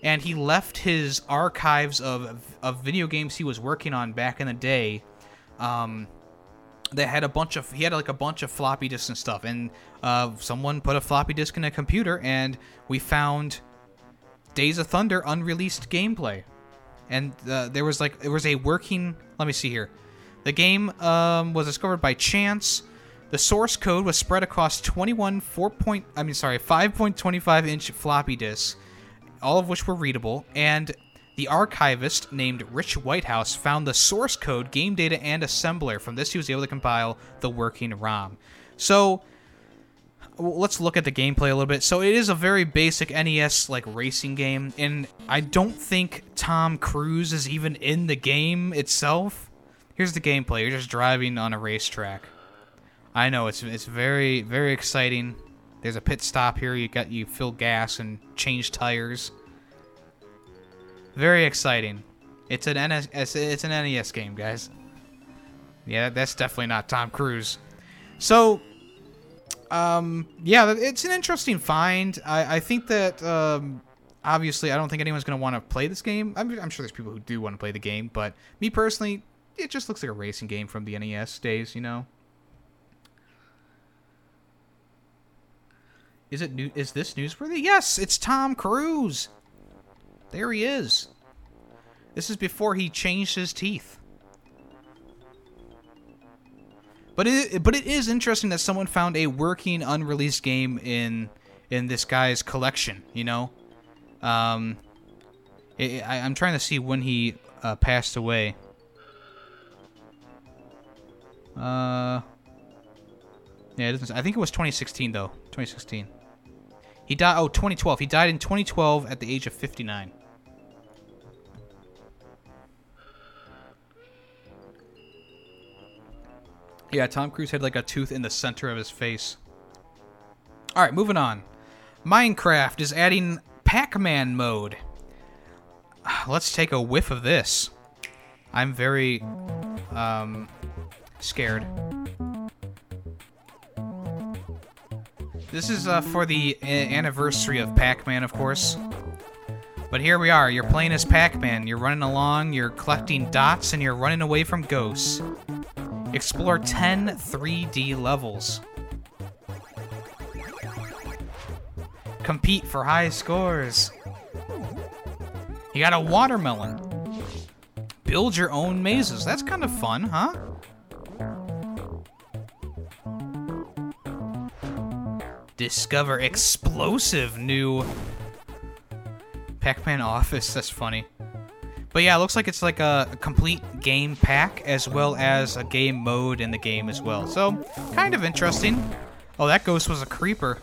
And he left his archives of video games he was working on back in the day. That had a bunch of, he had like a bunch of floppy disks and stuff. And someone put a floppy disk in a computer, and we found Days of Thunder unreleased gameplay. And there was like, it was a working, let me see here. The game was discovered by chance. The source code was spread across 5.25-inch floppy disks, all of which were readable, and the archivist named Rich Whitehouse found the source code, game data, and assembler. From this, he was able to compile the working ROM. So, let's look at the gameplay a little bit. So, it is a very basic NES, like, racing game, and I don't think Tom Cruise is even in the game itself. Here's the gameplay. You're just driving on a racetrack. I know, it's very, very exciting. There's a pit stop here. You fill gas and change tires. Very exciting. It's an NES game, guys. Yeah, that's definitely not Tom Cruise. So, yeah, it's an interesting find. I think that obviously I don't think anyone's gonna want to play this game. I'm sure there's people who do want to play the game, but me personally, it just looks like a racing game from the NES days, you know. Is it new? Is this newsworthy? Yes, it's Tom Cruise. There he is. This is before he changed his teeth. But it is interesting that someone found a working unreleased game in this guy's collection. You know, I'm trying to see when he passed away. Yeah, it doesn't. I think it was 2016 though. 2016. He died... Oh, 2012. He died in 2012 at the age of 59. Yeah, Tom Cruise had, like, a tooth in the center of his face. All right, moving on. Minecraft is adding Pac-Man mode. Let's take a whiff of this. I'm very... scared. This is for the anniversary of Pac-Man, of course. But here we are. You're playing as Pac-Man. You're running along, you're collecting dots, and you're running away from ghosts. Explore 10 3D levels. Compete for high scores. You got a watermelon. Build your own mazes. That's kind of fun, huh? Discover explosive new Pac-Man office. That's funny. But yeah, it looks like it's like a complete game pack as well as a game mode in the game as well. So, kind of interesting. Oh, that ghost was a creeper.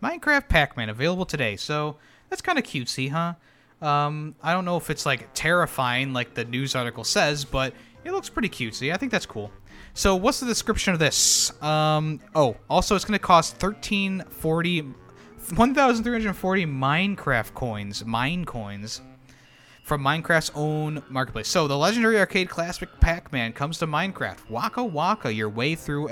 Minecraft Pac-Man available today. So, that's kind of cutesy, huh? I don't know if it's like terrifying like the news article says, but it looks pretty cutesy. I think that's cool. So, what's the description of this? Also, it's going to cost 1,340 Minecraft coins. Mine coins. From Minecraft's own marketplace. So, the legendary arcade classic Pac-Man comes to Minecraft. Waka waka your way through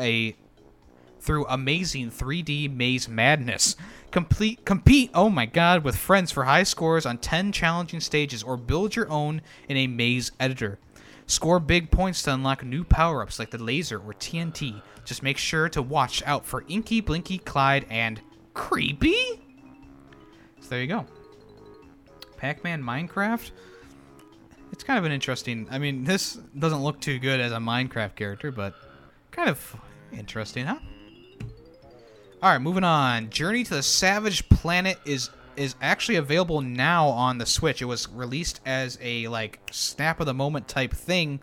amazing 3D maze madness. Compete, oh my god, with friends for high scores on 10 challenging stages. Or build your own in a maze editor. Score big points to unlock new power-ups like the laser or TNT. Just make sure to watch out for Inky, Blinky, Clyde, and Creepy? So there you go. Pac-Man Minecraft? It's kind of an interesting... I mean, this doesn't look too good as a Minecraft character, but kind of interesting, huh? Alright, moving on. Journey to the Savage Planet is actually available now on the Switch. It was released as a, like, snap-of-the-moment type thing.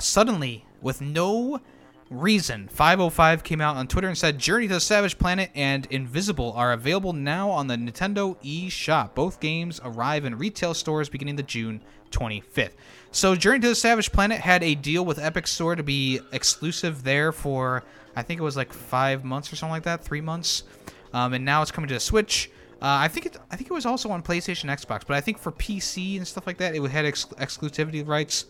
Suddenly, with no reason, 505 came out on Twitter and said, Journey to the Savage Planet and Invisible are available now on the Nintendo eShop. Both games arrive in retail stores beginning the June 25th. So, Journey to the Savage Planet had a deal with Epic Store to be exclusive there for, I think it was, like, 5 months or something like that, 3 months. And now it's coming to the Switch. I think it was also on PlayStation, Xbox, but I think for PC and stuff like that, it had exclusivity rights.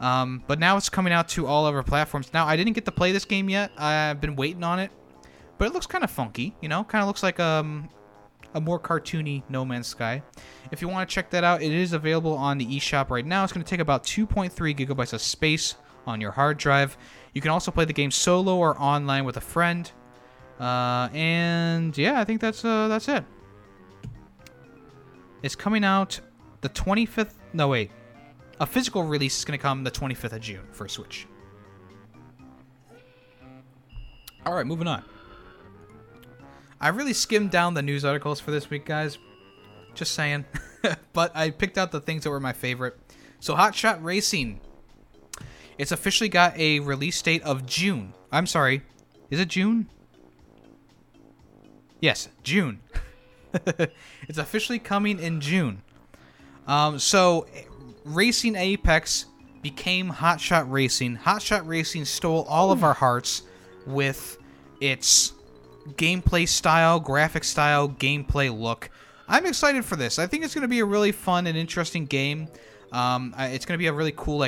But now it's coming out to all of our platforms. Now, I didn't get to play this game yet. I've been waiting on it. but it looks kind of funky, you know? Kind of looks like a more cartoony No Man's Sky. If you want to check that out, it is available on the eShop right now. It's going to take about 2.3 gigabytes of space on your hard drive. You can also play the game solo or online with a friend. And yeah, I think that's it. It's coming out the 25th. No, wait. A physical release is going to come the 25th of June for Switch. All right, moving on. I really skimmed down the news articles for this week, guys. Just saying. But I picked out the things that were my favorite. So Hotshot Racing. It's officially got a release date of June. I'm sorry. Is it June? Yes, June. It's officially coming in June. So Racing Apex became Hotshot Racing. Hotshot Racing stole all of our hearts with its gameplay style, graphic style, gameplay look. I'm excited for this. I think it's going to be a really fun and interesting game. It's going to be a really cool,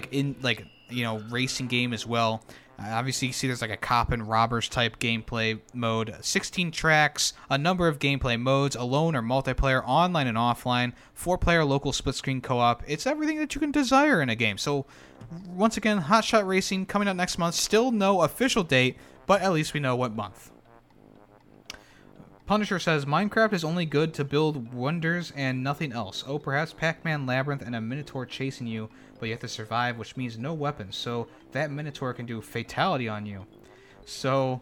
racing game as well. Obviously, you see there's like a cop and robbers type gameplay mode, 16 tracks, a number of gameplay modes, alone or multiplayer, online and offline, 4-player local split-screen co-op. It's everything that you can desire in a game. So, once again, Hotshot Racing coming out next month. Still no official date, but at least we know what month. Punisher says, Minecraft is only good to build wonders and nothing else. Oh, perhaps Pac-Man, Labyrinth, and a Minotaur chasing you, but you have to survive, which means no weapons. So that Minotaur can do fatality on you. So,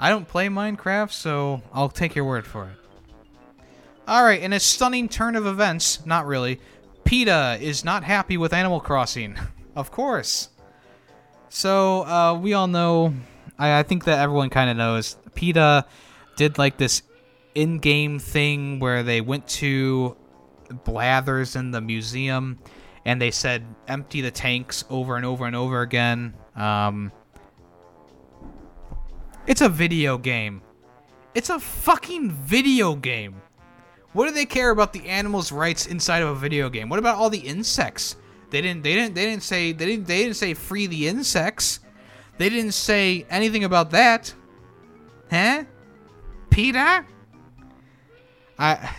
I don't play Minecraft, so I'll take your word for it. Alright, in a stunning turn of events, not really, PETA is not happy with Animal Crossing. Of course. So, we all know, I think that everyone kind of knows, PETA did like this in-game thing where they went to Blathers in the museum and they said empty the tanks over and over and over again. It's a video game. It's a fucking video game. What do they care about the animals' rights inside of a video game? What about all the insects? They didn't say free the insects. They didn't say anything about that. Huh? PETA?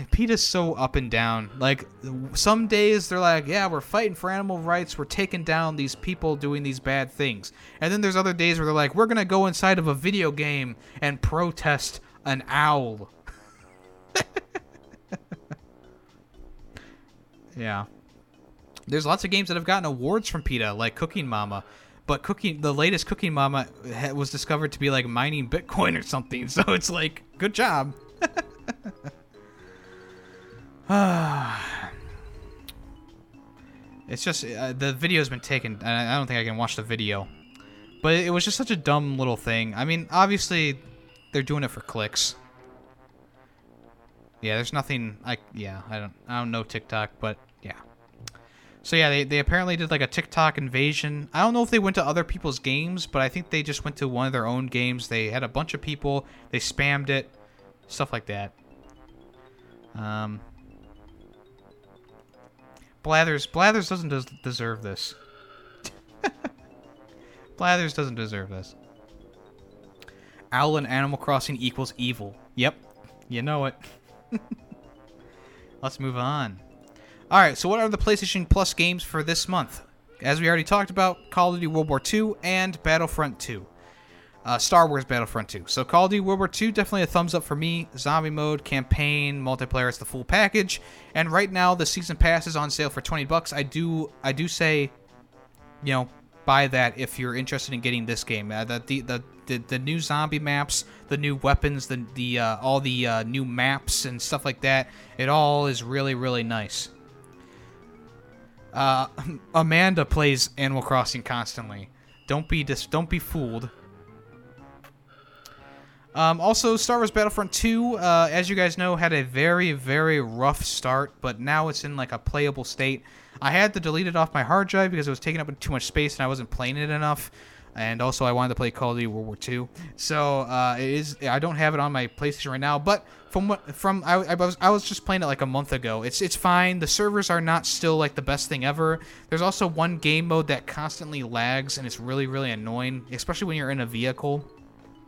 PETA's so up and down. Like, some days they're like, yeah, we're fighting for animal rights. We're taking down these people doing these bad things. And then there's other days where they're like, we're going to go inside of a video game and protest an owl. Yeah. There's lots of games that have gotten awards from PETA, like Cooking Mama. But the latest Cooking Mama was discovered to be like mining Bitcoin or something. So it's like, good job. It's just the video's been taken, and I don't think I can watch the video. But it was just such a dumb little thing. I mean, obviously, they're doing it for clicks. Yeah, there's nothing. I don't know TikTok, but yeah. So yeah, they apparently did like a TikTok invasion. I don't know if they went to other people's games, but I think they just went to one of their own games. They had a bunch of people. They spammed it. Stuff like that. Blathers doesn't deserve this. Blathers doesn't deserve this. Owl and Animal Crossing equals evil. Yep. You know it. Let's move on. Alright, so what are the PlayStation Plus games for this month? As we already talked about, Call of Duty World War II and Battlefront 2. Star Wars Battlefront 2. So Call of Duty World War II, definitely a thumbs up for me. Zombie mode, campaign, multiplayer, it's the full package. And right now, the season pass is on sale for $20. I do say, you know, buy that if you're interested in getting this game. The new zombie maps, the new weapons, all the new maps and stuff like that. It all is really, really nice. Amanda plays Animal Crossing constantly. Don't be fooled. Also, Star Wars Battlefront 2, as you guys know, had a very, very rough start, but now it's in, like, a playable state. I had to delete it off my hard drive because it was taking up too much space and I wasn't playing it enough, and also I wanted to play Call of Duty World War II. So, I don't have it on my PlayStation right now, but I was just playing it, like, a month ago. It's fine. The servers are not still, like, the best thing ever. There's also one game mode that constantly lags, and it's really, really annoying, especially when you're in a vehicle.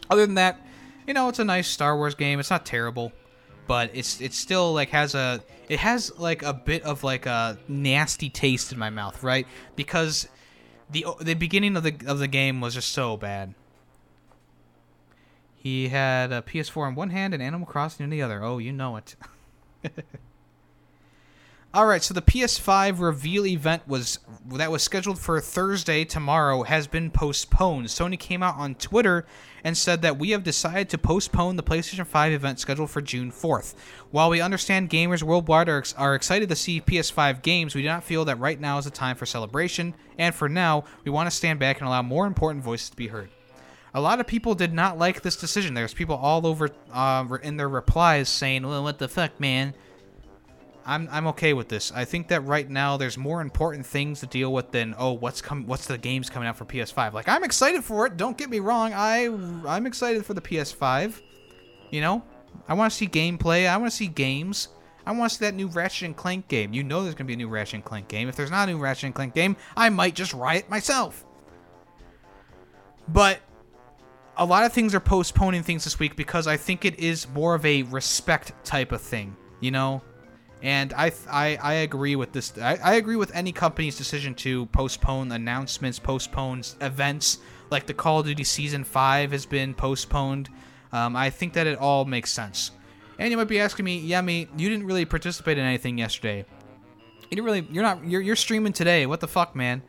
Other than that, you know, it's a nice Star Wars game. It's not terrible, but it's still like has a bit of like a nasty taste in my mouth, right? Because the beginning of the game was just so bad. He had a PS4 in one hand and Animal Crossing in the other. Oh, you know it. All right, so the PS5 reveal event that was scheduled for Thursday tomorrow has been postponed. Sony came out on Twitter and said that we have decided to postpone the PlayStation 5 event scheduled for June 4th. While we understand gamers worldwide are excited to see PS5 games, we do not feel that right now is the time for celebration, and for now, we want to stand back and allow more important voices to be heard. A lot of people did not like this decision. There's people all over in their replies saying, well, what the fuck, man? I'm okay with this. I think that right now there's more important things to deal with than what's the games coming out for PS5. Like, I'm excited for it. Don't get me wrong. I'm excited for the PS5. You know, I want to see gameplay. I want to see games. I want to see that new Ratchet and Clank game. You know, there's gonna be a new Ratchet and Clank game. If there's not a new Ratchet and Clank game, I might just riot myself. But a lot of things are postponing things this week because I think it is more of a respect type of thing. You know. And I agree with this. I agree with any company's decision to postpone announcements, postpone events. Like the Call of Duty Season 5 has been postponed. I think that it all makes sense. And you might be asking me, Yemi, you didn't really participate in anything yesterday. You're streaming today. What the fuck, man?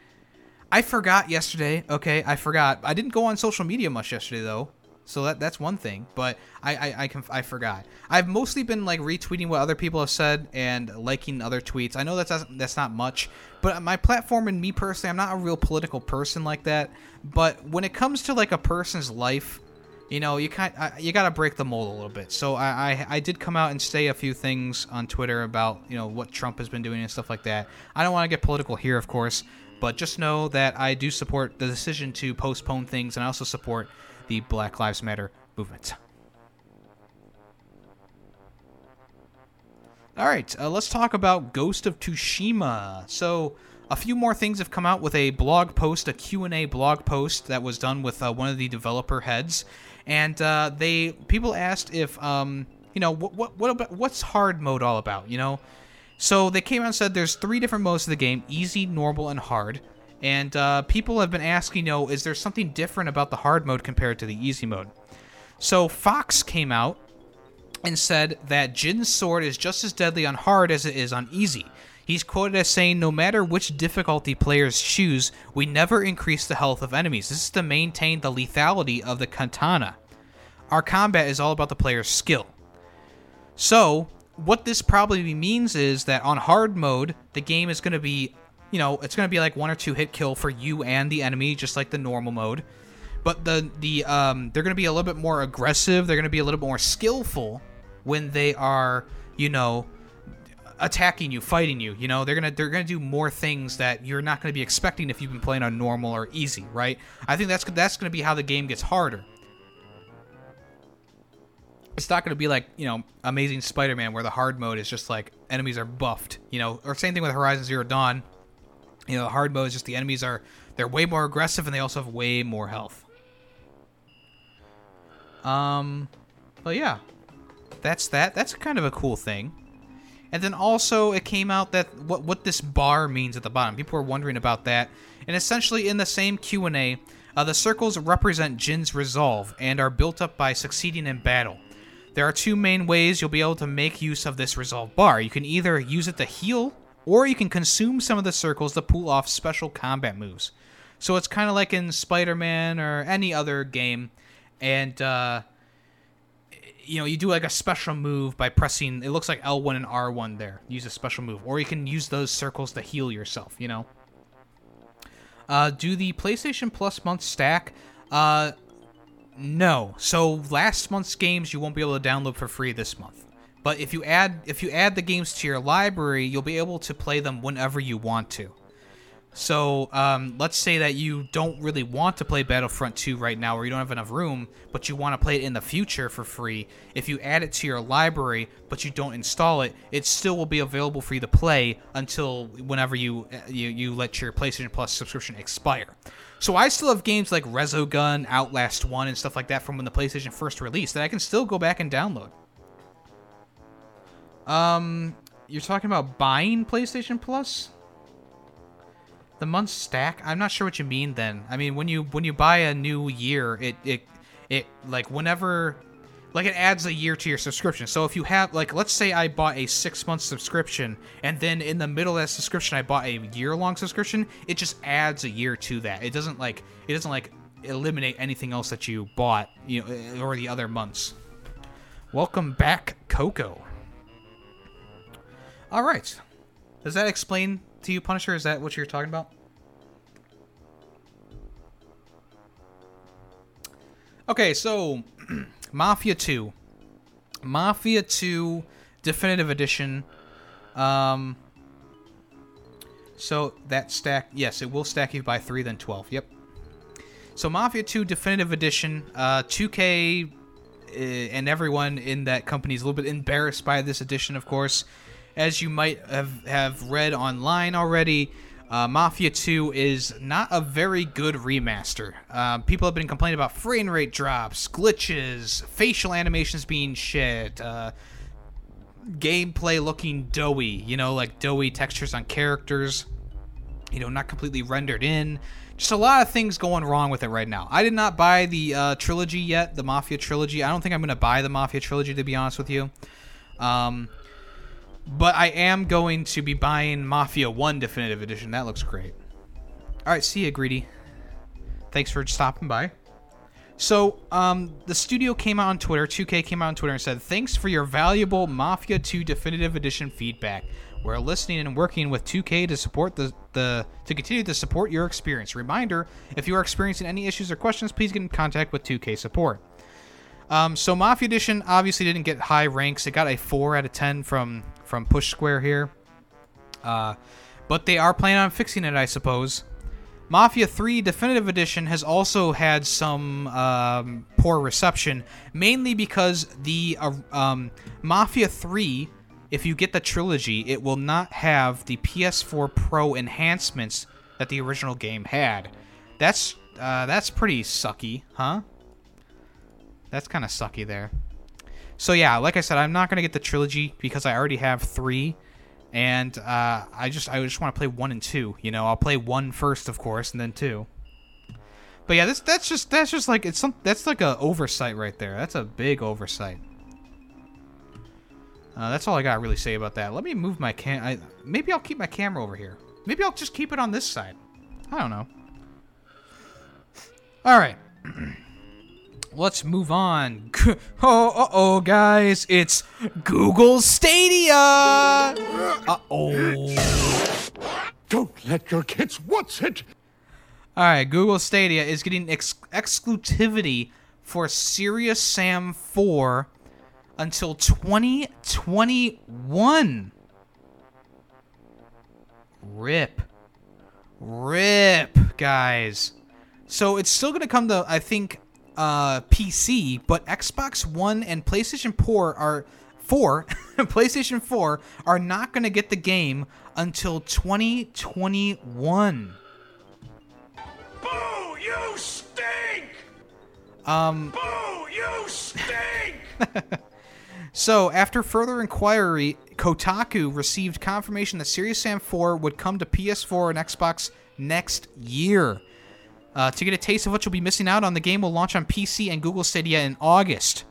I forgot yesterday. Okay, I forgot. I didn't go on social media much yesterday, though. So that's one thing, but I forgot. I've mostly been like retweeting what other people have said and liking other tweets. I know that's not much, but my platform and me personally, I'm not a real political person like that. But when it comes to like a person's life, you know, you gotta break the mold a little bit. So I did come out and say a few things on Twitter about, you know, what Trump has been doing and stuff like that. I don't want to get political here, of course, but just know that I do support the decision to postpone things, and I also support the Black Lives Matter movement. All right, let's talk about Ghost of Tsushima. So a few more things have come out with a blog post, a Q&A blog post that was done with one of the developer heads. And people asked if, you know, what's hard mode all about, you know? So they came out and said there's 3 different modes of the game, easy, normal, and hard. And people have been asking, you know, is there something different about the hard mode compared to the easy mode? So Fox came out and said that Jin's sword is just as deadly on hard as it is on easy. He's quoted as saying, no matter which difficulty players choose, we never increase the health of enemies. This is to maintain the lethality of the katana. Our combat is all about the player's skill. So what this probably means is that on hard mode, the game is going to be, you know, it's going to be like 1 or 2 hit kill for you and the enemy, just like the normal mode. But they're going to be a little bit more aggressive. They're going to be a little bit more skillful when they are, you know, attacking you, fighting you. You know, they're going to do more things that you're not going to be expecting if you've been playing on normal or easy, right? I think that's going to be how the game gets harder. It's not going to be like, you know, Amazing Spider-Man, where the hard mode is just like enemies are buffed, you know, or same thing with Horizon Zero Dawn. You know, the hard mode is just the enemies they're way more aggressive and they also have way more health. But yeah, that's that. That's kind of a cool thing. And then also it came out that what this bar means at the bottom. People were wondering about that. And essentially in the same Q&A, the circles represent Jin's resolve and are built up by succeeding in battle. There are 2 main ways you'll be able to make use of this resolve bar. You can either use it to heal, or you can consume some of the circles to pull off special combat moves. So it's kind of like in Spider-Man or any other game. And, you know, you do like a special move by pressing, it looks like L1 and R1 there. Use a special move. Or you can use those circles to heal yourself, you know. Do the PlayStation Plus month stack? No. So last month's games you won't be able to download for free this month. But if you add the games to your library, you'll be able to play them whenever you want to. So let's say that you don't really want to play Battlefront 2 right now, or you don't have enough room, but you want to play it in the future for free. If you add it to your library, but you don't install it, it still will be available for you to play until whenever you let your PlayStation Plus subscription expire. So I still have games like Resogun, Outlast 1, and stuff like that from when the PlayStation first released that I can still go back and download. You're talking about buying PlayStation Plus? The month stack? I'm not sure what you mean then. I mean, when you buy a new year, it like whenever, like, it adds a year to your subscription. So if you have, like, let's say I bought a 6-month subscription, and then in the middle of that subscription I bought a year-long subscription, it just adds a year to that. It doesn't eliminate anything else that you bought, you know, or the other months. Welcome back, Coco. All right. Does that explain to you, Punisher? Is that what you're talking about? Okay, so Mafia 2 Definitive Edition. So that stack, yes, it will stack you by 3, then 12. Yep. So Mafia 2 Definitive Edition, 2K and everyone in that company is a little bit embarrassed by this edition, of course. As you might have read online already, Mafia 2 is not a very good remaster. People have been complaining about frame rate drops, glitches, facial animations being shit, gameplay looking doughy, you know, like doughy textures on characters, you know, not completely rendered in. Just a lot of things going wrong with it right now. I did not buy the trilogy yet, the Mafia trilogy. I don't think I'm going to buy the Mafia trilogy, to be honest with you. But I am going to be buying Mafia 1 Definitive Edition. That looks great. All right, see ya, Greedy. Thanks for stopping by. So, the studio came out on Twitter, 2K came out on Twitter and said, "Thanks for your valuable Mafia 2 Definitive Edition feedback. We're listening and working with 2K to support to continue to support your experience. Reminder, if you are experiencing any issues or questions, please get in contact with 2K support." So Mafia Edition obviously didn't get high ranks. It got a 4 out of 10 from Push Square here. But they are planning on fixing it, I suppose. Mafia 3 Definitive Edition has also had some poor reception, mainly because the Mafia 3, if you get the trilogy, it will not have the PS4 Pro enhancements that the original game had. That's pretty sucky, huh? That's kind of sucky there. So yeah, like I said, I'm not going to get the trilogy because I already have 3, and I just want to play 1 and 2, you know. I'll play 1 first, of course, and then 2. But yeah, that's just like that's like a oversight right there. That's a big oversight. That's all I got to really say about that. Let me move my maybe I'll keep my camera over here. Maybe I'll just keep it on this side. I don't know. All right. Let's move on. Oh, guys, it's Google Stadia. Don't let your kids watch it. All right, Google Stadia is getting exclusivity for Serious Sam 4 until 2021. Rip, guys. So it's still gonna come to, I think, PC, but Xbox One and PlayStation 4 are not going to get the game until 2021. Boo, you stink! Boo, you stink! So, after further inquiry, Kotaku received confirmation that Serious Sam 4 would come to PS4 and Xbox next year. To get a taste of what you'll be missing out on, the game will launch on PC and Google Stadia in August.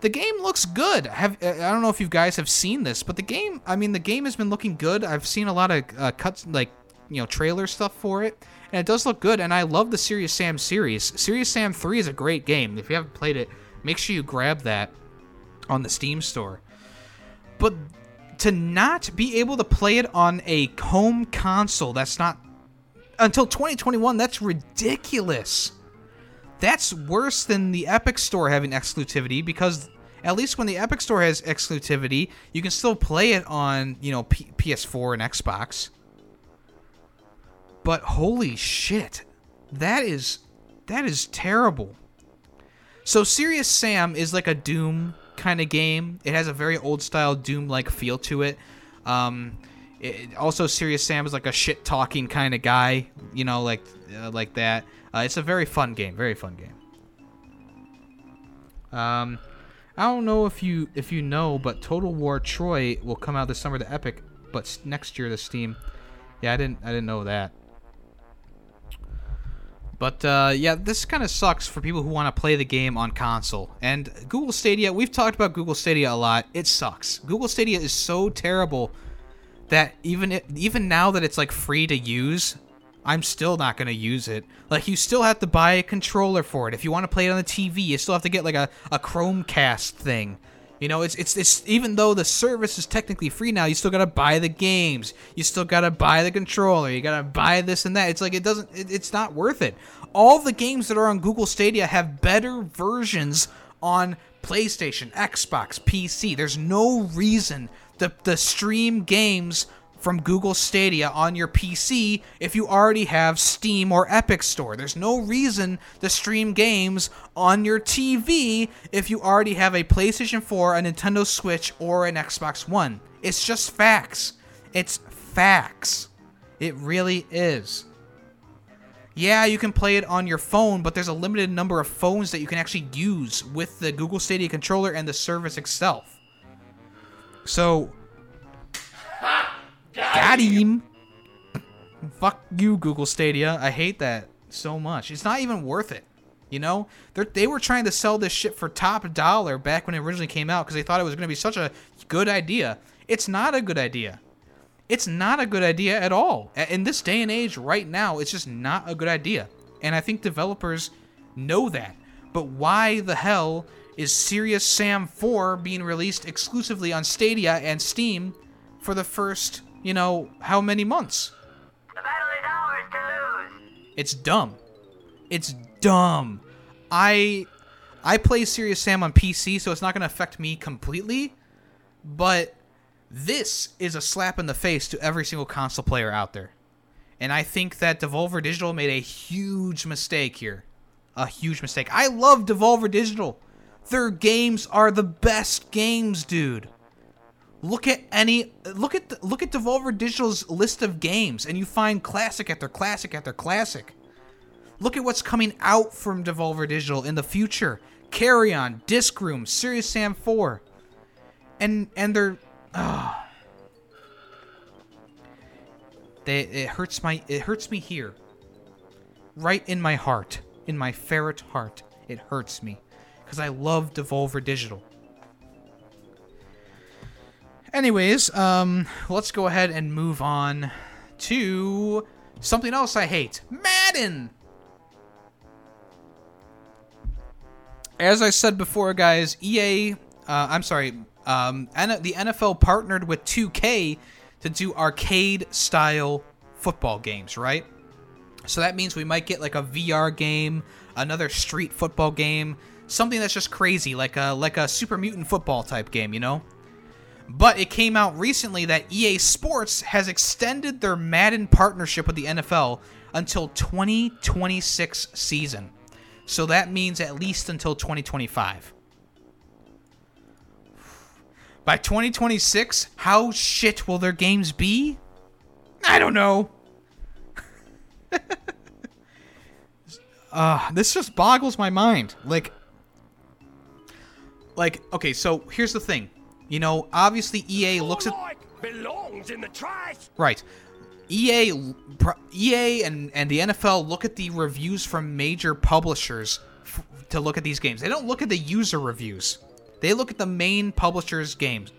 The game looks good. I don't know if you guys have seen this, but the game has been looking good. I've seen a lot of cuts, like, you know, trailer stuff for it, and it does look good, and I love the Serious Sam series. Serious Sam 3 is a great game. If you haven't played it, make sure you grab that on the Steam store. But to not be able to play it on a home console that's not until 2021, that's ridiculous. That's worse than the Epic Store having exclusivity, because at least when the Epic Store has exclusivity, you can still play it on, you know, PS4 and Xbox. But holy shit, that is terrible. So Serious Sam is like a Doom kind of game. It has a very old-style Doom-like feel to it. Also, Serious Sam is like a shit-talking kind of guy, you know, like that. It's a very fun game, very fun game. I don't know if you know, but Total War Troy will come out this summer to Epic, but next year to Steam. Yeah, I didn't know that. But, yeah, this kind of sucks for people who want to play the game on console. And Google Stadia, we've talked about Google Stadia a lot. It sucks. Google Stadia is so terrible that even now that it's, like, free to use, I'm still not going to use it. Like, you still have to buy a controller for it. If you want to play it on the TV, you still have to get, like, a Chromecast thing. You know, it's even though the service is technically free now, you still gotta buy the games, you still gotta buy the controller, you gotta buy this and that. It's like it's not worth it. All the games that are on Google Stadia have better versions on PlayStation, Xbox, PC. There's no reason to stream games from Google Stadia on your PC if you already have Steam or Epic Store. There's no reason to stream games on your TV if you already have a PlayStation 4, a Nintendo Switch, or an Xbox One. It's just facts. It's facts. It really is. Yeah, you can play it on your phone, but there's a limited number of phones that you can actually use with the Google Stadia controller and the service itself. So... Got him! Fuck you, Google Stadia. I hate that so much. It's not even worth it, you know? They were trying to sell this shit for top dollar back when it originally came out because they thought it was going to be such a good idea. It's not a good idea. It's not a good idea at all. In this day and age right now, it's just not a good idea. And I think developers know that. But why the hell is Serious Sam 4 being released exclusively on Stadia and Steam for the first... you know, how many months? The battle is ours to lose. It's dumb. It's dumb. I play Serious Sam on PC, so it's not going to affect me completely. But this is a slap in the face to every single console player out there. And I think that Devolver Digital made a huge mistake here. A huge mistake. I love Devolver Digital. Their games are the best games, dude. Look at Devolver Digital's list of games, and you find classic after classic after classic. Look at what's coming out from Devolver Digital in the future: Carry On, Disc Room, Serious Sam 4, and they're it hurts me here, right in my heart, in my ferret heart. It hurts me because I love Devolver Digital. Anyways, let's go ahead and move on to something else I hate. Madden! As I said before, guys, the NFL partnered with 2K to do arcade-style football games, right? So that means we might get, like, a VR game, another street football game, something that's just crazy, like a Super Mutant Football type game, you know? But it came out recently that EA Sports has extended their Madden partnership with the NFL until 2026 season. So that means at least until 2025. By 2026, how shit will their games be? I don't know. This just boggles my mind. Like, okay, so here's the thing. You know, obviously EA looks at... belongs in the trash. Right. EA and the NFL look at the reviews from major publishers to look at these games. They don't look at the user reviews. They look at the main publishers' games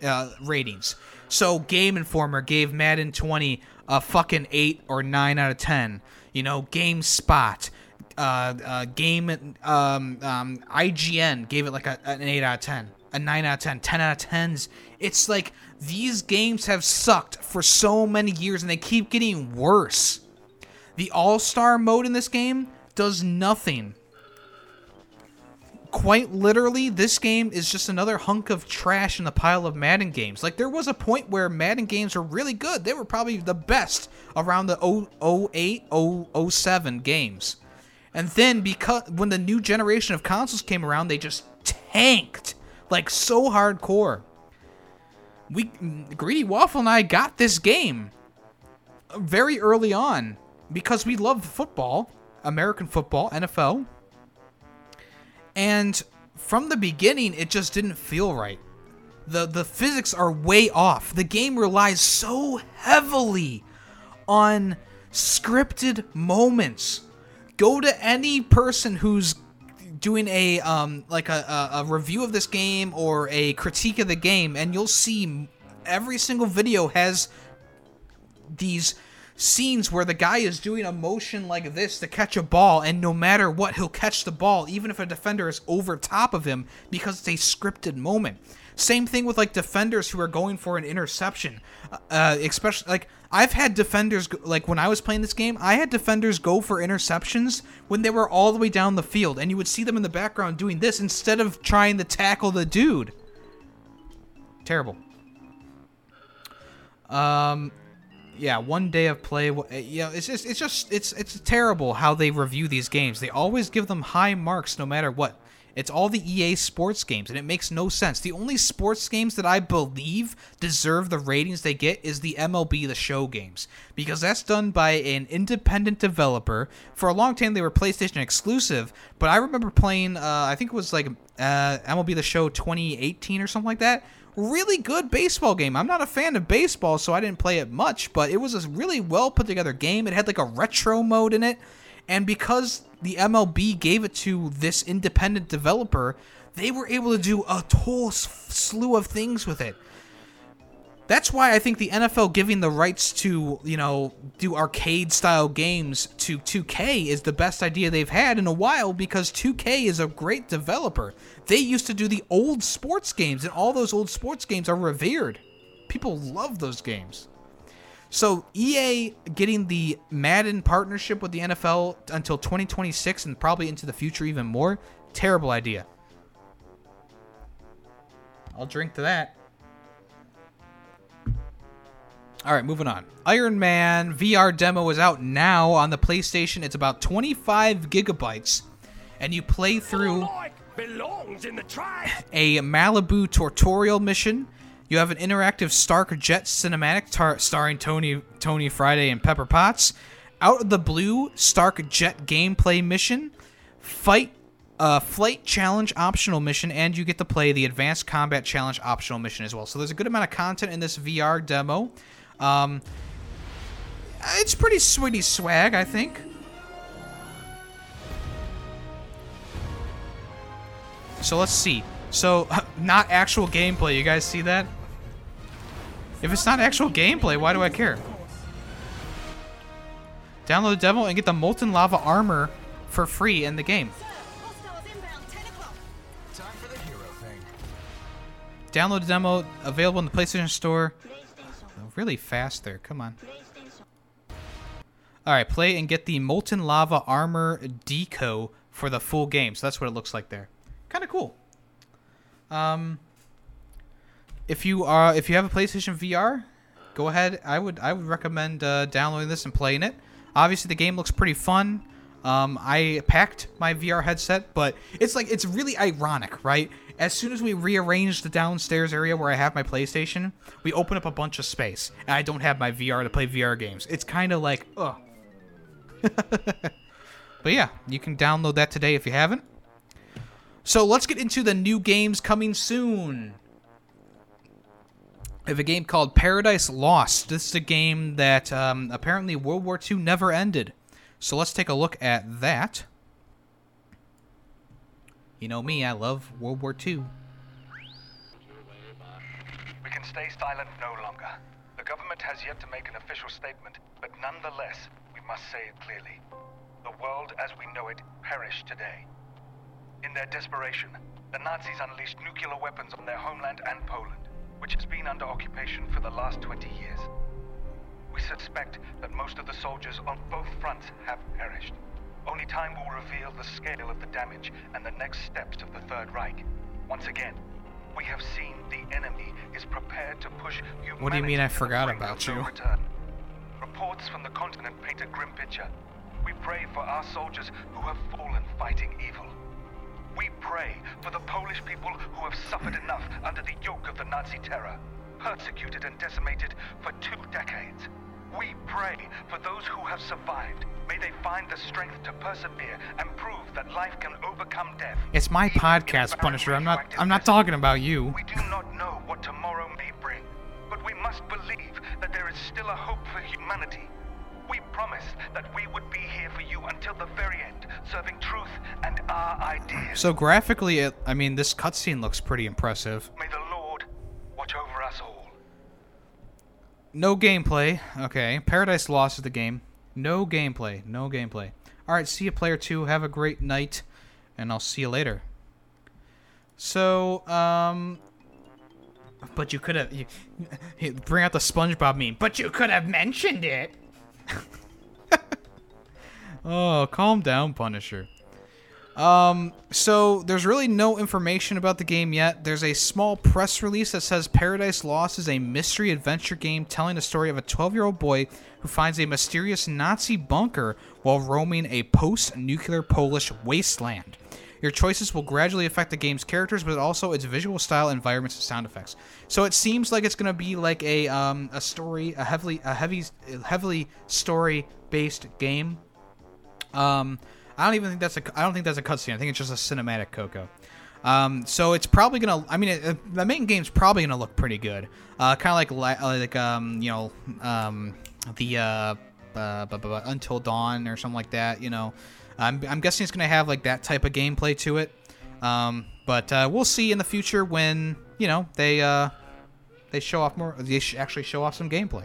ratings. So Game Informer gave Madden 20 a fucking 8 or 9 out of 10. You know, GameSpot, IGN gave it like an 8 out of 10. A 9 out of 10, 10 out of 10s. It's like these games have sucked for so many years and they keep getting worse. The all-star mode in this game does nothing. quite literally, this game is just another hunk of trash in the pile of Madden games. Like, there was a point where Madden games were really good. They were probably the best around the 08, 07 games. And then because when the new generation of consoles came around, they just tanked, like, so hardcore. Greedy Waffle and I got this game very early on because we loved football, American football, NFL. And from the beginning, it just didn't feel right. The physics are way off. The game relies so heavily on scripted moments. Go to any person who's doing a review of this game or a critique of the game, and you'll see every single video has these scenes where the guy is doing a motion like this to catch a ball, and no matter what, he'll catch the ball, even if a defender is over top of him, because it's a scripted moment. Same thing with, like, defenders who are going for an interception. Especially, like, I've had defenders, like, when I was playing this game, I had defenders go for interceptions when they were all the way down the field, and you would see them in the background doing this instead of trying to tackle the dude. Terrible. Yeah, one day of play. Yeah, it's terrible how they review these games. They always give them high marks no matter what. It's all the EA sports games, and it makes no sense. The only sports games that I believe deserve the ratings they get is the MLB The Show games, because that's done by an independent developer. For a long time, they were PlayStation exclusive, but I remember playing, I think it was like MLB The Show 2018 or something like that. Really good baseball game. I'm not a fan of baseball, so I didn't play it much, but it was a really well put together game. It had like a retro mode in it, and because the MLB gave it to this independent developer, they were able to do a whole slew of things with it. That's why I think the NFL giving the rights to, you know, do arcade style games to 2K is the best idea they've had in a while, because 2K is a great developer. They used to do the old sports games, and all those old sports games are revered. People love those games. So EA getting the Madden partnership with the NFL until 2026 and probably into the future even more, terrible idea. I'll drink to that. Alright, moving on. Iron Man VR demo is out now on the PlayStation. It's about 25 gigabytes. And you play through a Malibu tutorial mission. You have an interactive Stark Jet cinematic starring Tony Friday and Pepper Potts. Out of the blue, Stark Jet gameplay mission. Flight challenge optional mission, and you get to play the advanced combat challenge optional mission as well. So there's a good amount of content in this VR demo. It's pretty sweetie swag, I think. So let's see. So, not actual gameplay. You guys see that? If it's not actual gameplay, why do I care? Download the demo and get the molten lava armor for free in the game. Download the demo, available in the PlayStation Store. Really fast there. Come on. Alright, play and get the Molten Lava Armor Deco for the full game. So that's what it looks like there. Kind of cool. If you have a PlayStation VR, go ahead. I would recommend downloading this and playing it. Obviously, the game looks pretty fun. I packed my VR headset, but it's really ironic, right? As soon as we rearranged the downstairs area where I have my PlayStation, we open up a bunch of space, and I don't have my VR to play VR games. It's kind of like, ugh. But yeah, you can download that today if you haven't. So let's get into the new games coming soon. I have a game called Paradise Lost. This is a game that apparently World War II never ended. So let's take a look at that. You know me, I love World War II. We can stay silent no longer. The government has yet to make an official statement, but nonetheless, we must say it clearly. The world as we know it perished today. In their desperation, the Nazis unleashed nuclear weapons on their homeland and Poland, which has been under occupation for the last 20 years. We suspect that most of the soldiers on both fronts have perished. Only time will reveal the scale of the damage and the next steps of the Third Reich. Once again, we have seen the enemy is prepared to push humanity. What do you mean I forgot about you? Return. Reports from the continent paint a grim picture. We pray for our soldiers who have fallen fighting evil. We pray for the Polish people who have suffered enough under the yoke of the Nazi terror, persecuted and decimated for 2 decades. We pray for those who have survived. May they find the strength to persevere and prove that life can overcome death. It's my podcast, Punisher. I'm not talking about you. We do not know what tomorrow may bring, but we must believe that there is still a hope for humanity. We promised that we would be here for you until the very end, serving truth and our ideas. So graphically, this cutscene looks pretty impressive. May the Lord watch over us all. No gameplay. Okay. Paradise Lost is the game. No gameplay. Alright, see you, Player 2. Have a great night, and I'll see you later. So, but you could have... bring out the SpongeBob meme. But you could have mentioned it! Oh, calm down, Punisher. So there's really no information about the game yet. There's a small press release that says Paradise Lost is a mystery adventure game telling the story of a 12-year-old boy who finds a mysterious Nazi bunker while roaming a post-nuclear Polish wasteland. Your choices will gradually affect the game's characters, but also its visual style, environments, and sound effects. So it seems like it's going to be like a heavily story-based game. I don't think that's a cutscene. I think it's just a cinematic, Coco. So it's probably gonna. The main game's probably gonna look pretty good. Kind of like Until Dawn or something like that. You know, I'm guessing it's gonna have like that type of gameplay to it. But we'll see in the future when they show off more. They actually show off some gameplay.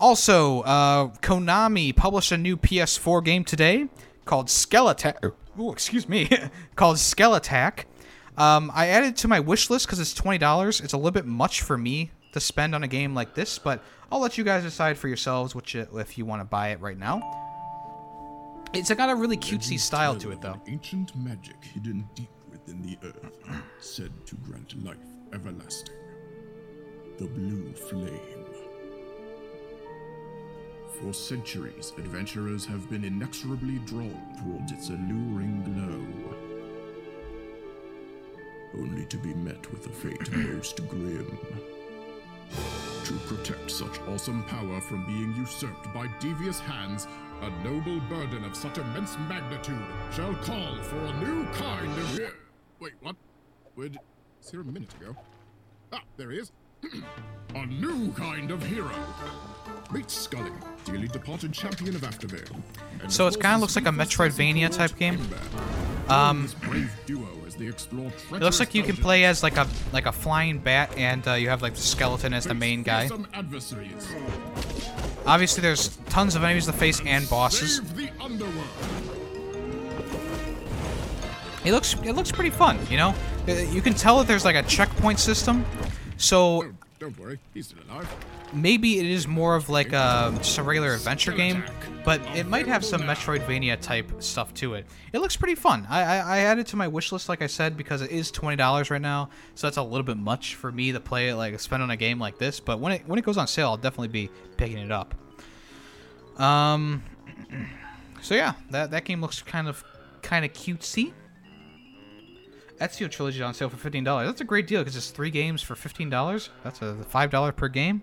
Also, Konami published a new PS4 game today called Skeletac. Called Skeletac. I added it to my wish list because it's $20. It's a little bit much for me to spend on a game like this, but I'll let you guys decide for yourselves if you want to buy it right now. It's got a really cutesy style to it, though. Ancient magic hidden deep within the earth, said to grant life everlasting. The blue flame. For centuries, adventurers have been inexorably drawn towards its alluring glow, only to be met with a fate most grim. To protect such awesome power from being usurped by devious hands, a noble burden of such immense magnitude shall call for a new kind of... Wait, what? Where'd... It's here a minute ago. Ah, there he is. A new kind of hero. Meet Scully, dearly departed champion of Aftervale. So it kind of looks like a Metroidvania type game. It looks like you can play as like a flying bat, and you have like the skeleton as the main guy. Obviously, there's tons of enemies to face and bosses. It looks pretty fun, you know. You can tell that there's like a checkpoint system. So, don't worry, he's still alive. Maybe it is more of like a regular adventure game, but it might have some Metroidvania type stuff to it. It looks pretty fun. I added to my wish list, like I said, because it is $20 right now, so that's a little bit much for me to play it, like spend on a game like this. But when it goes on sale, I'll definitely be picking it up. So yeah, that game looks kind of cutesy. Ezio Trilogy on sale for $15. That's a great deal because it's 3 games for $15. That's a $5 per game.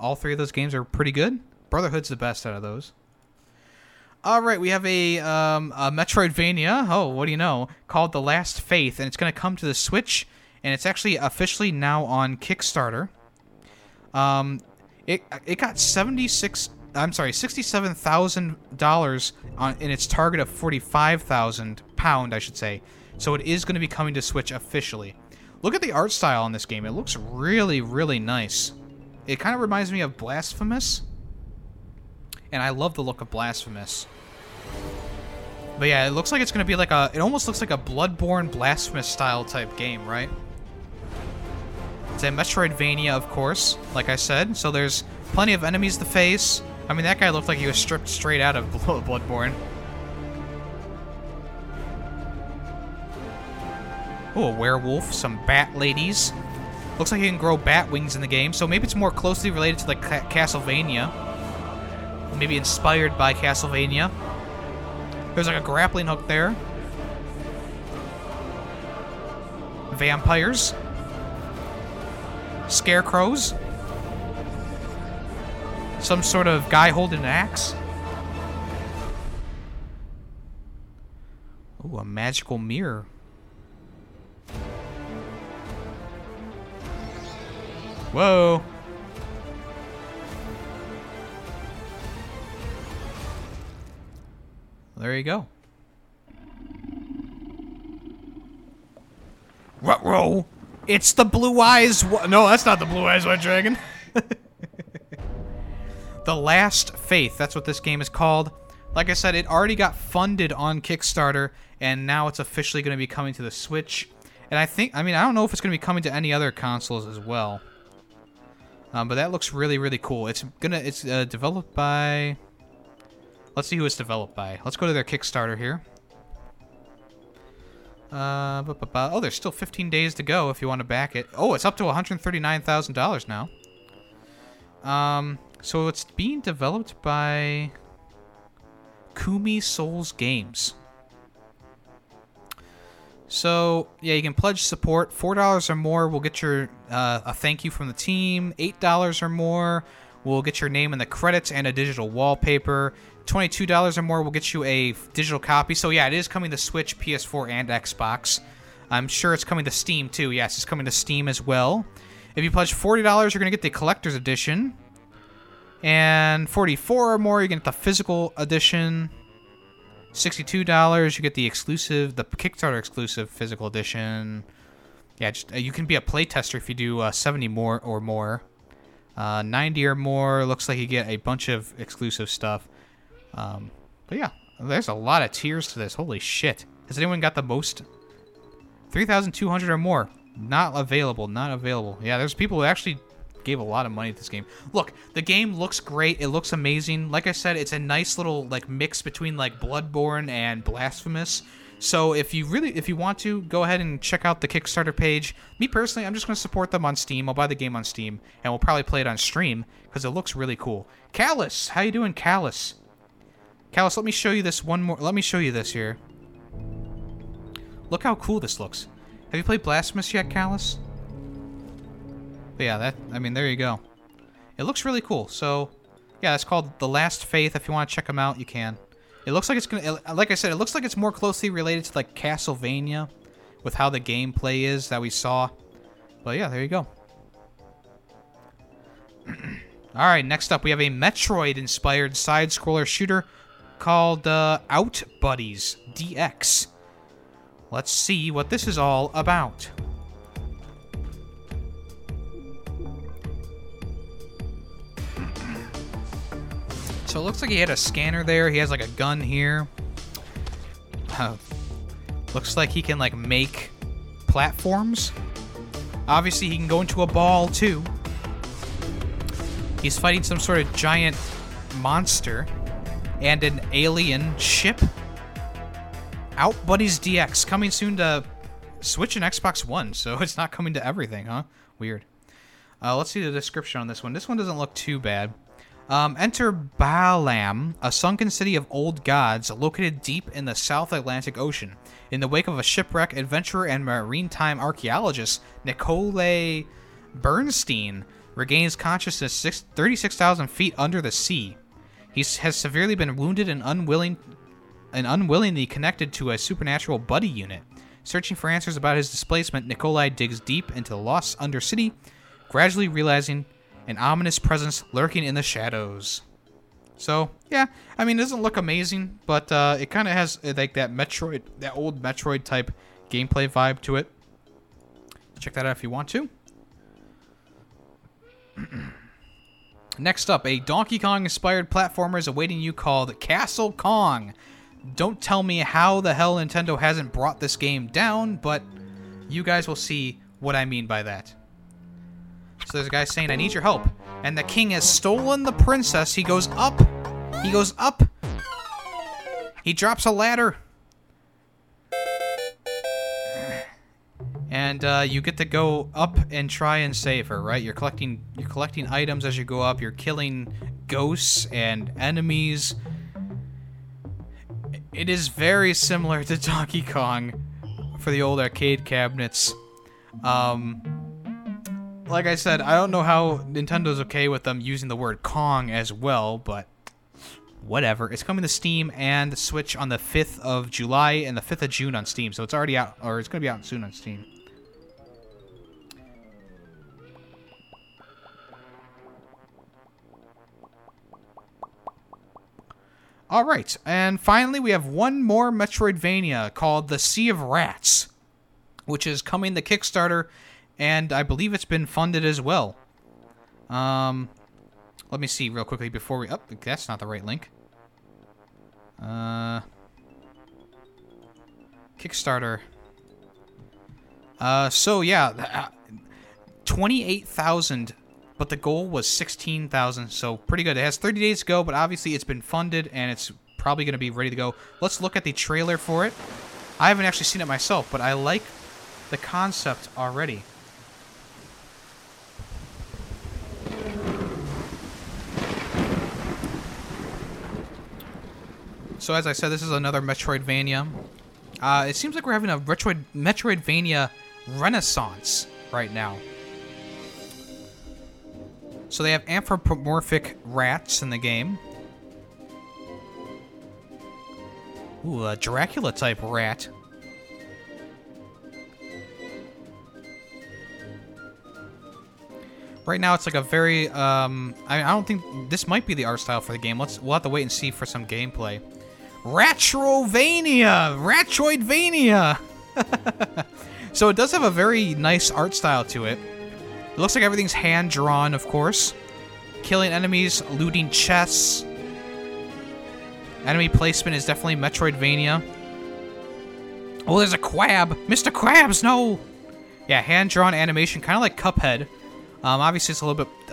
All 3 of those games are pretty good. Brotherhood's the best out of those. All right, we have a Metroidvania. Oh, what do you know? Called The Last Faith, and it's going to come to the Switch, and it's actually officially now on Kickstarter. It got $67,000 on in its target of £45,000, I should say. So it is going to be coming to Switch officially. Look at the art style on this game. It looks really, really nice. It kind of reminds me of Blasphemous. And I love the look of Blasphemous. But yeah, it looks like it's going to be like a... It almost looks like a Bloodborne Blasphemous style type game, right? It's a Metroidvania, of course, like I said. So there's plenty of enemies to face. That guy looked like he was stripped straight out of Bloodborne. Oh, a werewolf, some bat ladies. Looks like you can grow bat wings in the game, so maybe it's more closely related to like Castlevania. Maybe inspired by Castlevania. There's like a grappling hook there. Vampires. Scarecrows. Some sort of guy holding an axe. Ooh, a magical mirror. Whoa. There you go. Ruh-roh! It's the blue eyes. No, that's not the blue eyes white dragon. The Last Faith. That's what this game is called. Like I said, it already got funded on Kickstarter, and now it's officially going to be coming to the Switch. And I think, I mean, I don't know if it's going to be coming to any other consoles as well. But that looks really, really cool. It's developed by. Let's see who it's developed by. Let's go to their Kickstarter here. Oh, there's still 15 days to go if you want to back it. Oh, it's up to $139,000 now. So it's being developed by Kumi Souls Games. So, yeah, you can pledge support. $4 or more will get your a thank you from the team. $8 or more will get your name in the credits and a digital wallpaper. $22 or more will get you a digital copy. So yeah, it is coming to Switch, PS4, and Xbox. I'm sure it's coming to Steam too. Yes, it's coming to Steam as well. If you pledge $40, you're going to get the collector's edition. And $44 or more, you get the physical edition. $62, you get the exclusive, the Kickstarter exclusive physical edition. Yeah, just, you can be a playtester if you do 70 more or more. 90 or more, looks like you get a bunch of exclusive stuff. But yeah, there's a lot of tiers to this. Holy shit. Has anyone got the most? 3,200 or more. Not available. Not available. Yeah, there's people who actually gave a lot of money to this game. Look, the game looks great. It looks amazing. Like I said, it's a nice little like mix between like Bloodborne and Blasphemous. So if you want to, go ahead and check out the Kickstarter page. Me personally, I'm just going to support them on Steam. I'll buy the game on Steam, and we'll probably play it on stream because it looks really cool. Callus, how you doing, Callus? Callus, let me show you this one more. Let me show you this here. Look how cool this looks. Have you played Blasphemous yet, Callus? But yeah, that. I mean, there you go. It looks really cool. So, yeah, it's called The Last Faith. If you want to check them out, you can. It looks like it's gonna. Like I said, it looks like it's more closely related to like Castlevania, with how the gameplay is that we saw. But yeah, there you go. All right, next up we have a Metroid-inspired side-scroller shooter called Out Buddies DX. Let's see what this is all about. So it looks like he had a scanner there. He has like a gun here. Looks like he can like make platforms. Obviously he can go into a ball too. He's fighting some sort of giant monster and an alien ship. Out Buddies DX, coming soon to Switch and Xbox One, so it's not coming to everything, huh? Weird. Let's see the description on this one. This one doesn't look too bad. Enter Baalam, a sunken city of old gods located deep in the South Atlantic Ocean. In the wake of a shipwreck, adventurer and maritime archaeologist Nicole Bernstein regains consciousness 36,000 feet under the sea. He has severely been wounded and unwillingly connected to a supernatural buddy unit. Searching for answers about his displacement, Nikolai digs deep into the lost Undercity, gradually realizing an ominous presence lurking in the shadows. So, yeah, I mean, it doesn't look amazing, but it kind of has like that Metroid, that old Metroid-type gameplay vibe to it. Check that out if you want to. Next up, a Donkey Kong-inspired platformer is awaiting you called Castle Kong. Don't tell me how the hell Nintendo hasn't brought this game down, but you guys will see what I mean by that. So there's a guy saying, I need your help. And the king has stolen the princess. He goes up. He goes up. He drops a ladder. And you get to go up and try and save her, right? You're collecting items as you go up. You're killing ghosts and enemies. It is very similar to Donkey Kong for the old arcade cabinets. Like I said, I don't know how Nintendo's okay with them using the word Kong as well, but whatever. It's coming to Steam and the Switch on the 5th of July and the 5th of June on Steam, so it's already out, or it's going to be out soon on Steam. Alright, and finally we have one more Metroidvania called The Sea of Rats, which is coming to Kickstarter, and I believe it's been funded as well. Let me see real quickly before we... Oh, that's not the right link. Kickstarter. So, yeah. 28,000, but the goal was 16,000, so pretty good. It has 30 days to go, but obviously it's been funded, and it's probably going to be ready to go. Let's look at the trailer for it. I haven't actually seen it myself, but I like the concept already. So as I said, this is another Metroidvania. It seems like we're having a Metroidvania renaissance right now. So they have anthropomorphic rats in the game. Ooh, a Dracula-type rat. Right now, it's like a very... I don't think... This might be the art style for the game. We'll have to wait and see for some gameplay. Ratroidvania! So it does have a very nice art style to it. It looks like everything's hand-drawn, of course. Killing enemies, looting chests. Enemy placement is definitely Metroidvania. Oh, there's a Quab! Mr. Quabs, no! Yeah, hand-drawn animation, kind of like Cuphead. Obviously, it's a little bit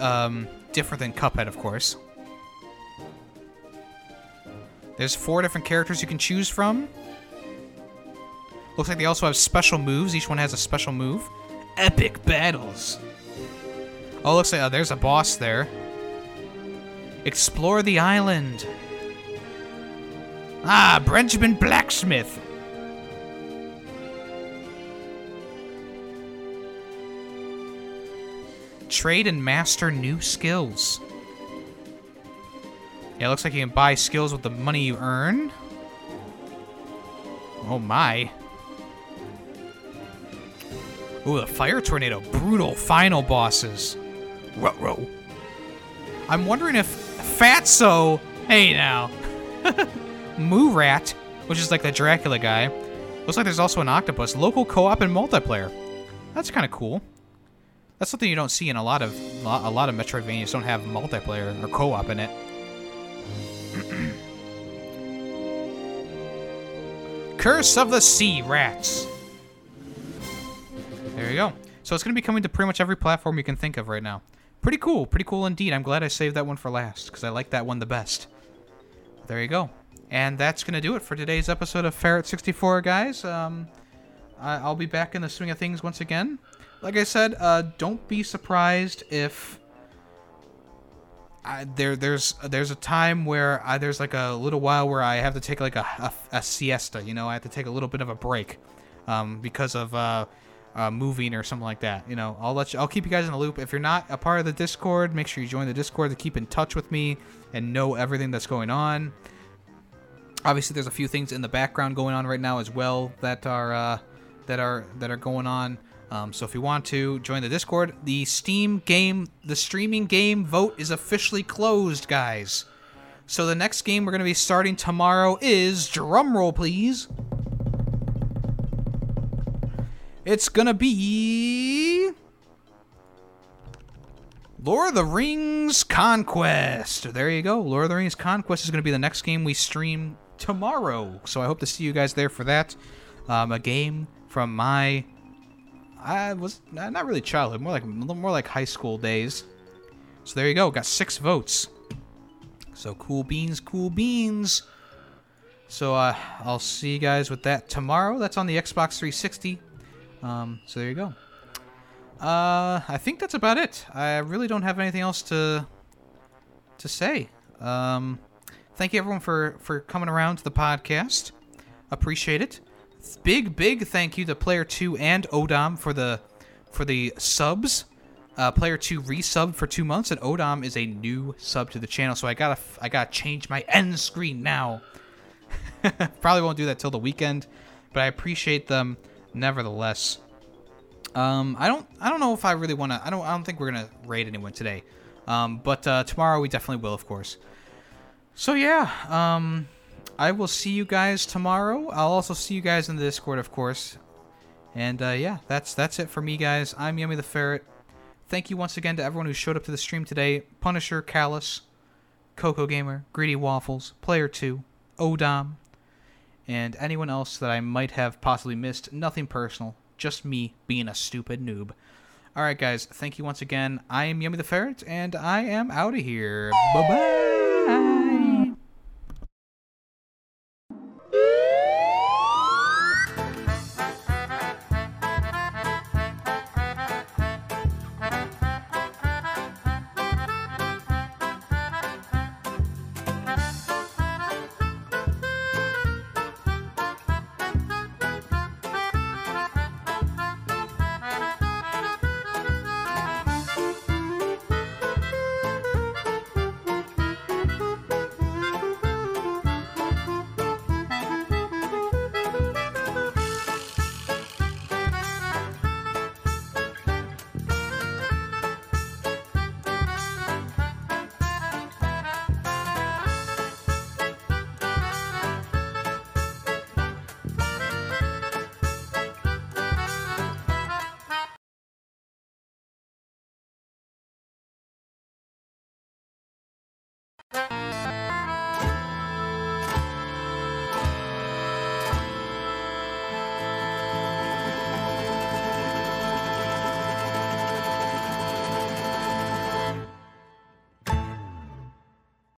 different than Cuphead, of course. There's 4 different characters you can choose from. Looks like they also have special moves. Each one has a special move. Epic battles. Oh, looks like there's a boss there. Explore the island. Ah, Benjamin Blacksmith. Trade and master new skills. Yeah, it looks like you can buy skills with the money you earn. Oh my. Ooh, the fire tornado. Brutal final bosses. Ruh-roh. I'm wondering if Fatso... Hey now. Moorat, which is like the Dracula guy. Looks like there's also an octopus. Local co-op and multiplayer. That's kind of cool. That's something you don't see in a lot of Metroidvanias don't have multiplayer or co-op in it. Curse of the Sea Rats. There you go. So it's going to be coming to pretty much every platform you can think of right now. Pretty cool. Pretty cool indeed. I'm glad I saved that one for last because I like that one the best. There you go. And that's going to do it for today's episode of Ferret64, guys. I'll be back in the swing of things once again. Like I said, don't be surprised if... There's a time where there's like a little while where I have to take like a siesta, you know, I have to take a little bit of a break because of moving or something like that, you know. I'll keep you guys in the loop. If you're not a part of the Discord, make sure you join the Discord to keep in touch with me and know everything that's going on. Obviously, there's a few things in the background going on right now as well that are going on. So if you want to join the Discord, the streaming game vote is officially closed, guys. So the next game we're going to be starting tomorrow is, drumroll please, it's going to be Lord of the Rings Conquest. There you go. Lord of the Rings Conquest is going to be the next game we stream tomorrow. So I hope to see you guys there for that. A game from my... I was not really childhood, more like high school days. So there you go, got 6 votes. So cool beans. So I'll see you guys with that tomorrow. That's on the Xbox 360. So there you go. I think that's about it. I really don't have anything else to say. Thank you everyone for coming around to the podcast. Appreciate it. Big thank you to Player 2 and Odom for the subs. Player 2 resubbed for 2 months, and Odom is a new sub to the channel, so I gotta change my end screen now. Probably won't do that till the weekend, but I appreciate them nevertheless. I don't know if I really wanna. I don't think we're gonna raid anyone today, but tomorrow we definitely will, of course. So yeah, I will see you guys tomorrow. I'll also see you guys in the Discord, of course. And yeah, that's it for me, guys. I'm Yemi the Ferret. Thank you once again to everyone who showed up to the stream today. Punisher, Callus, Coco Gamer, Greedy Waffles, Player 2, Odom, and anyone else that I might have possibly missed. Nothing personal. Just me being a stupid noob. Alright, guys. Thank you once again. I am Yemi the Ferret, and I am out of here. Bye-bye!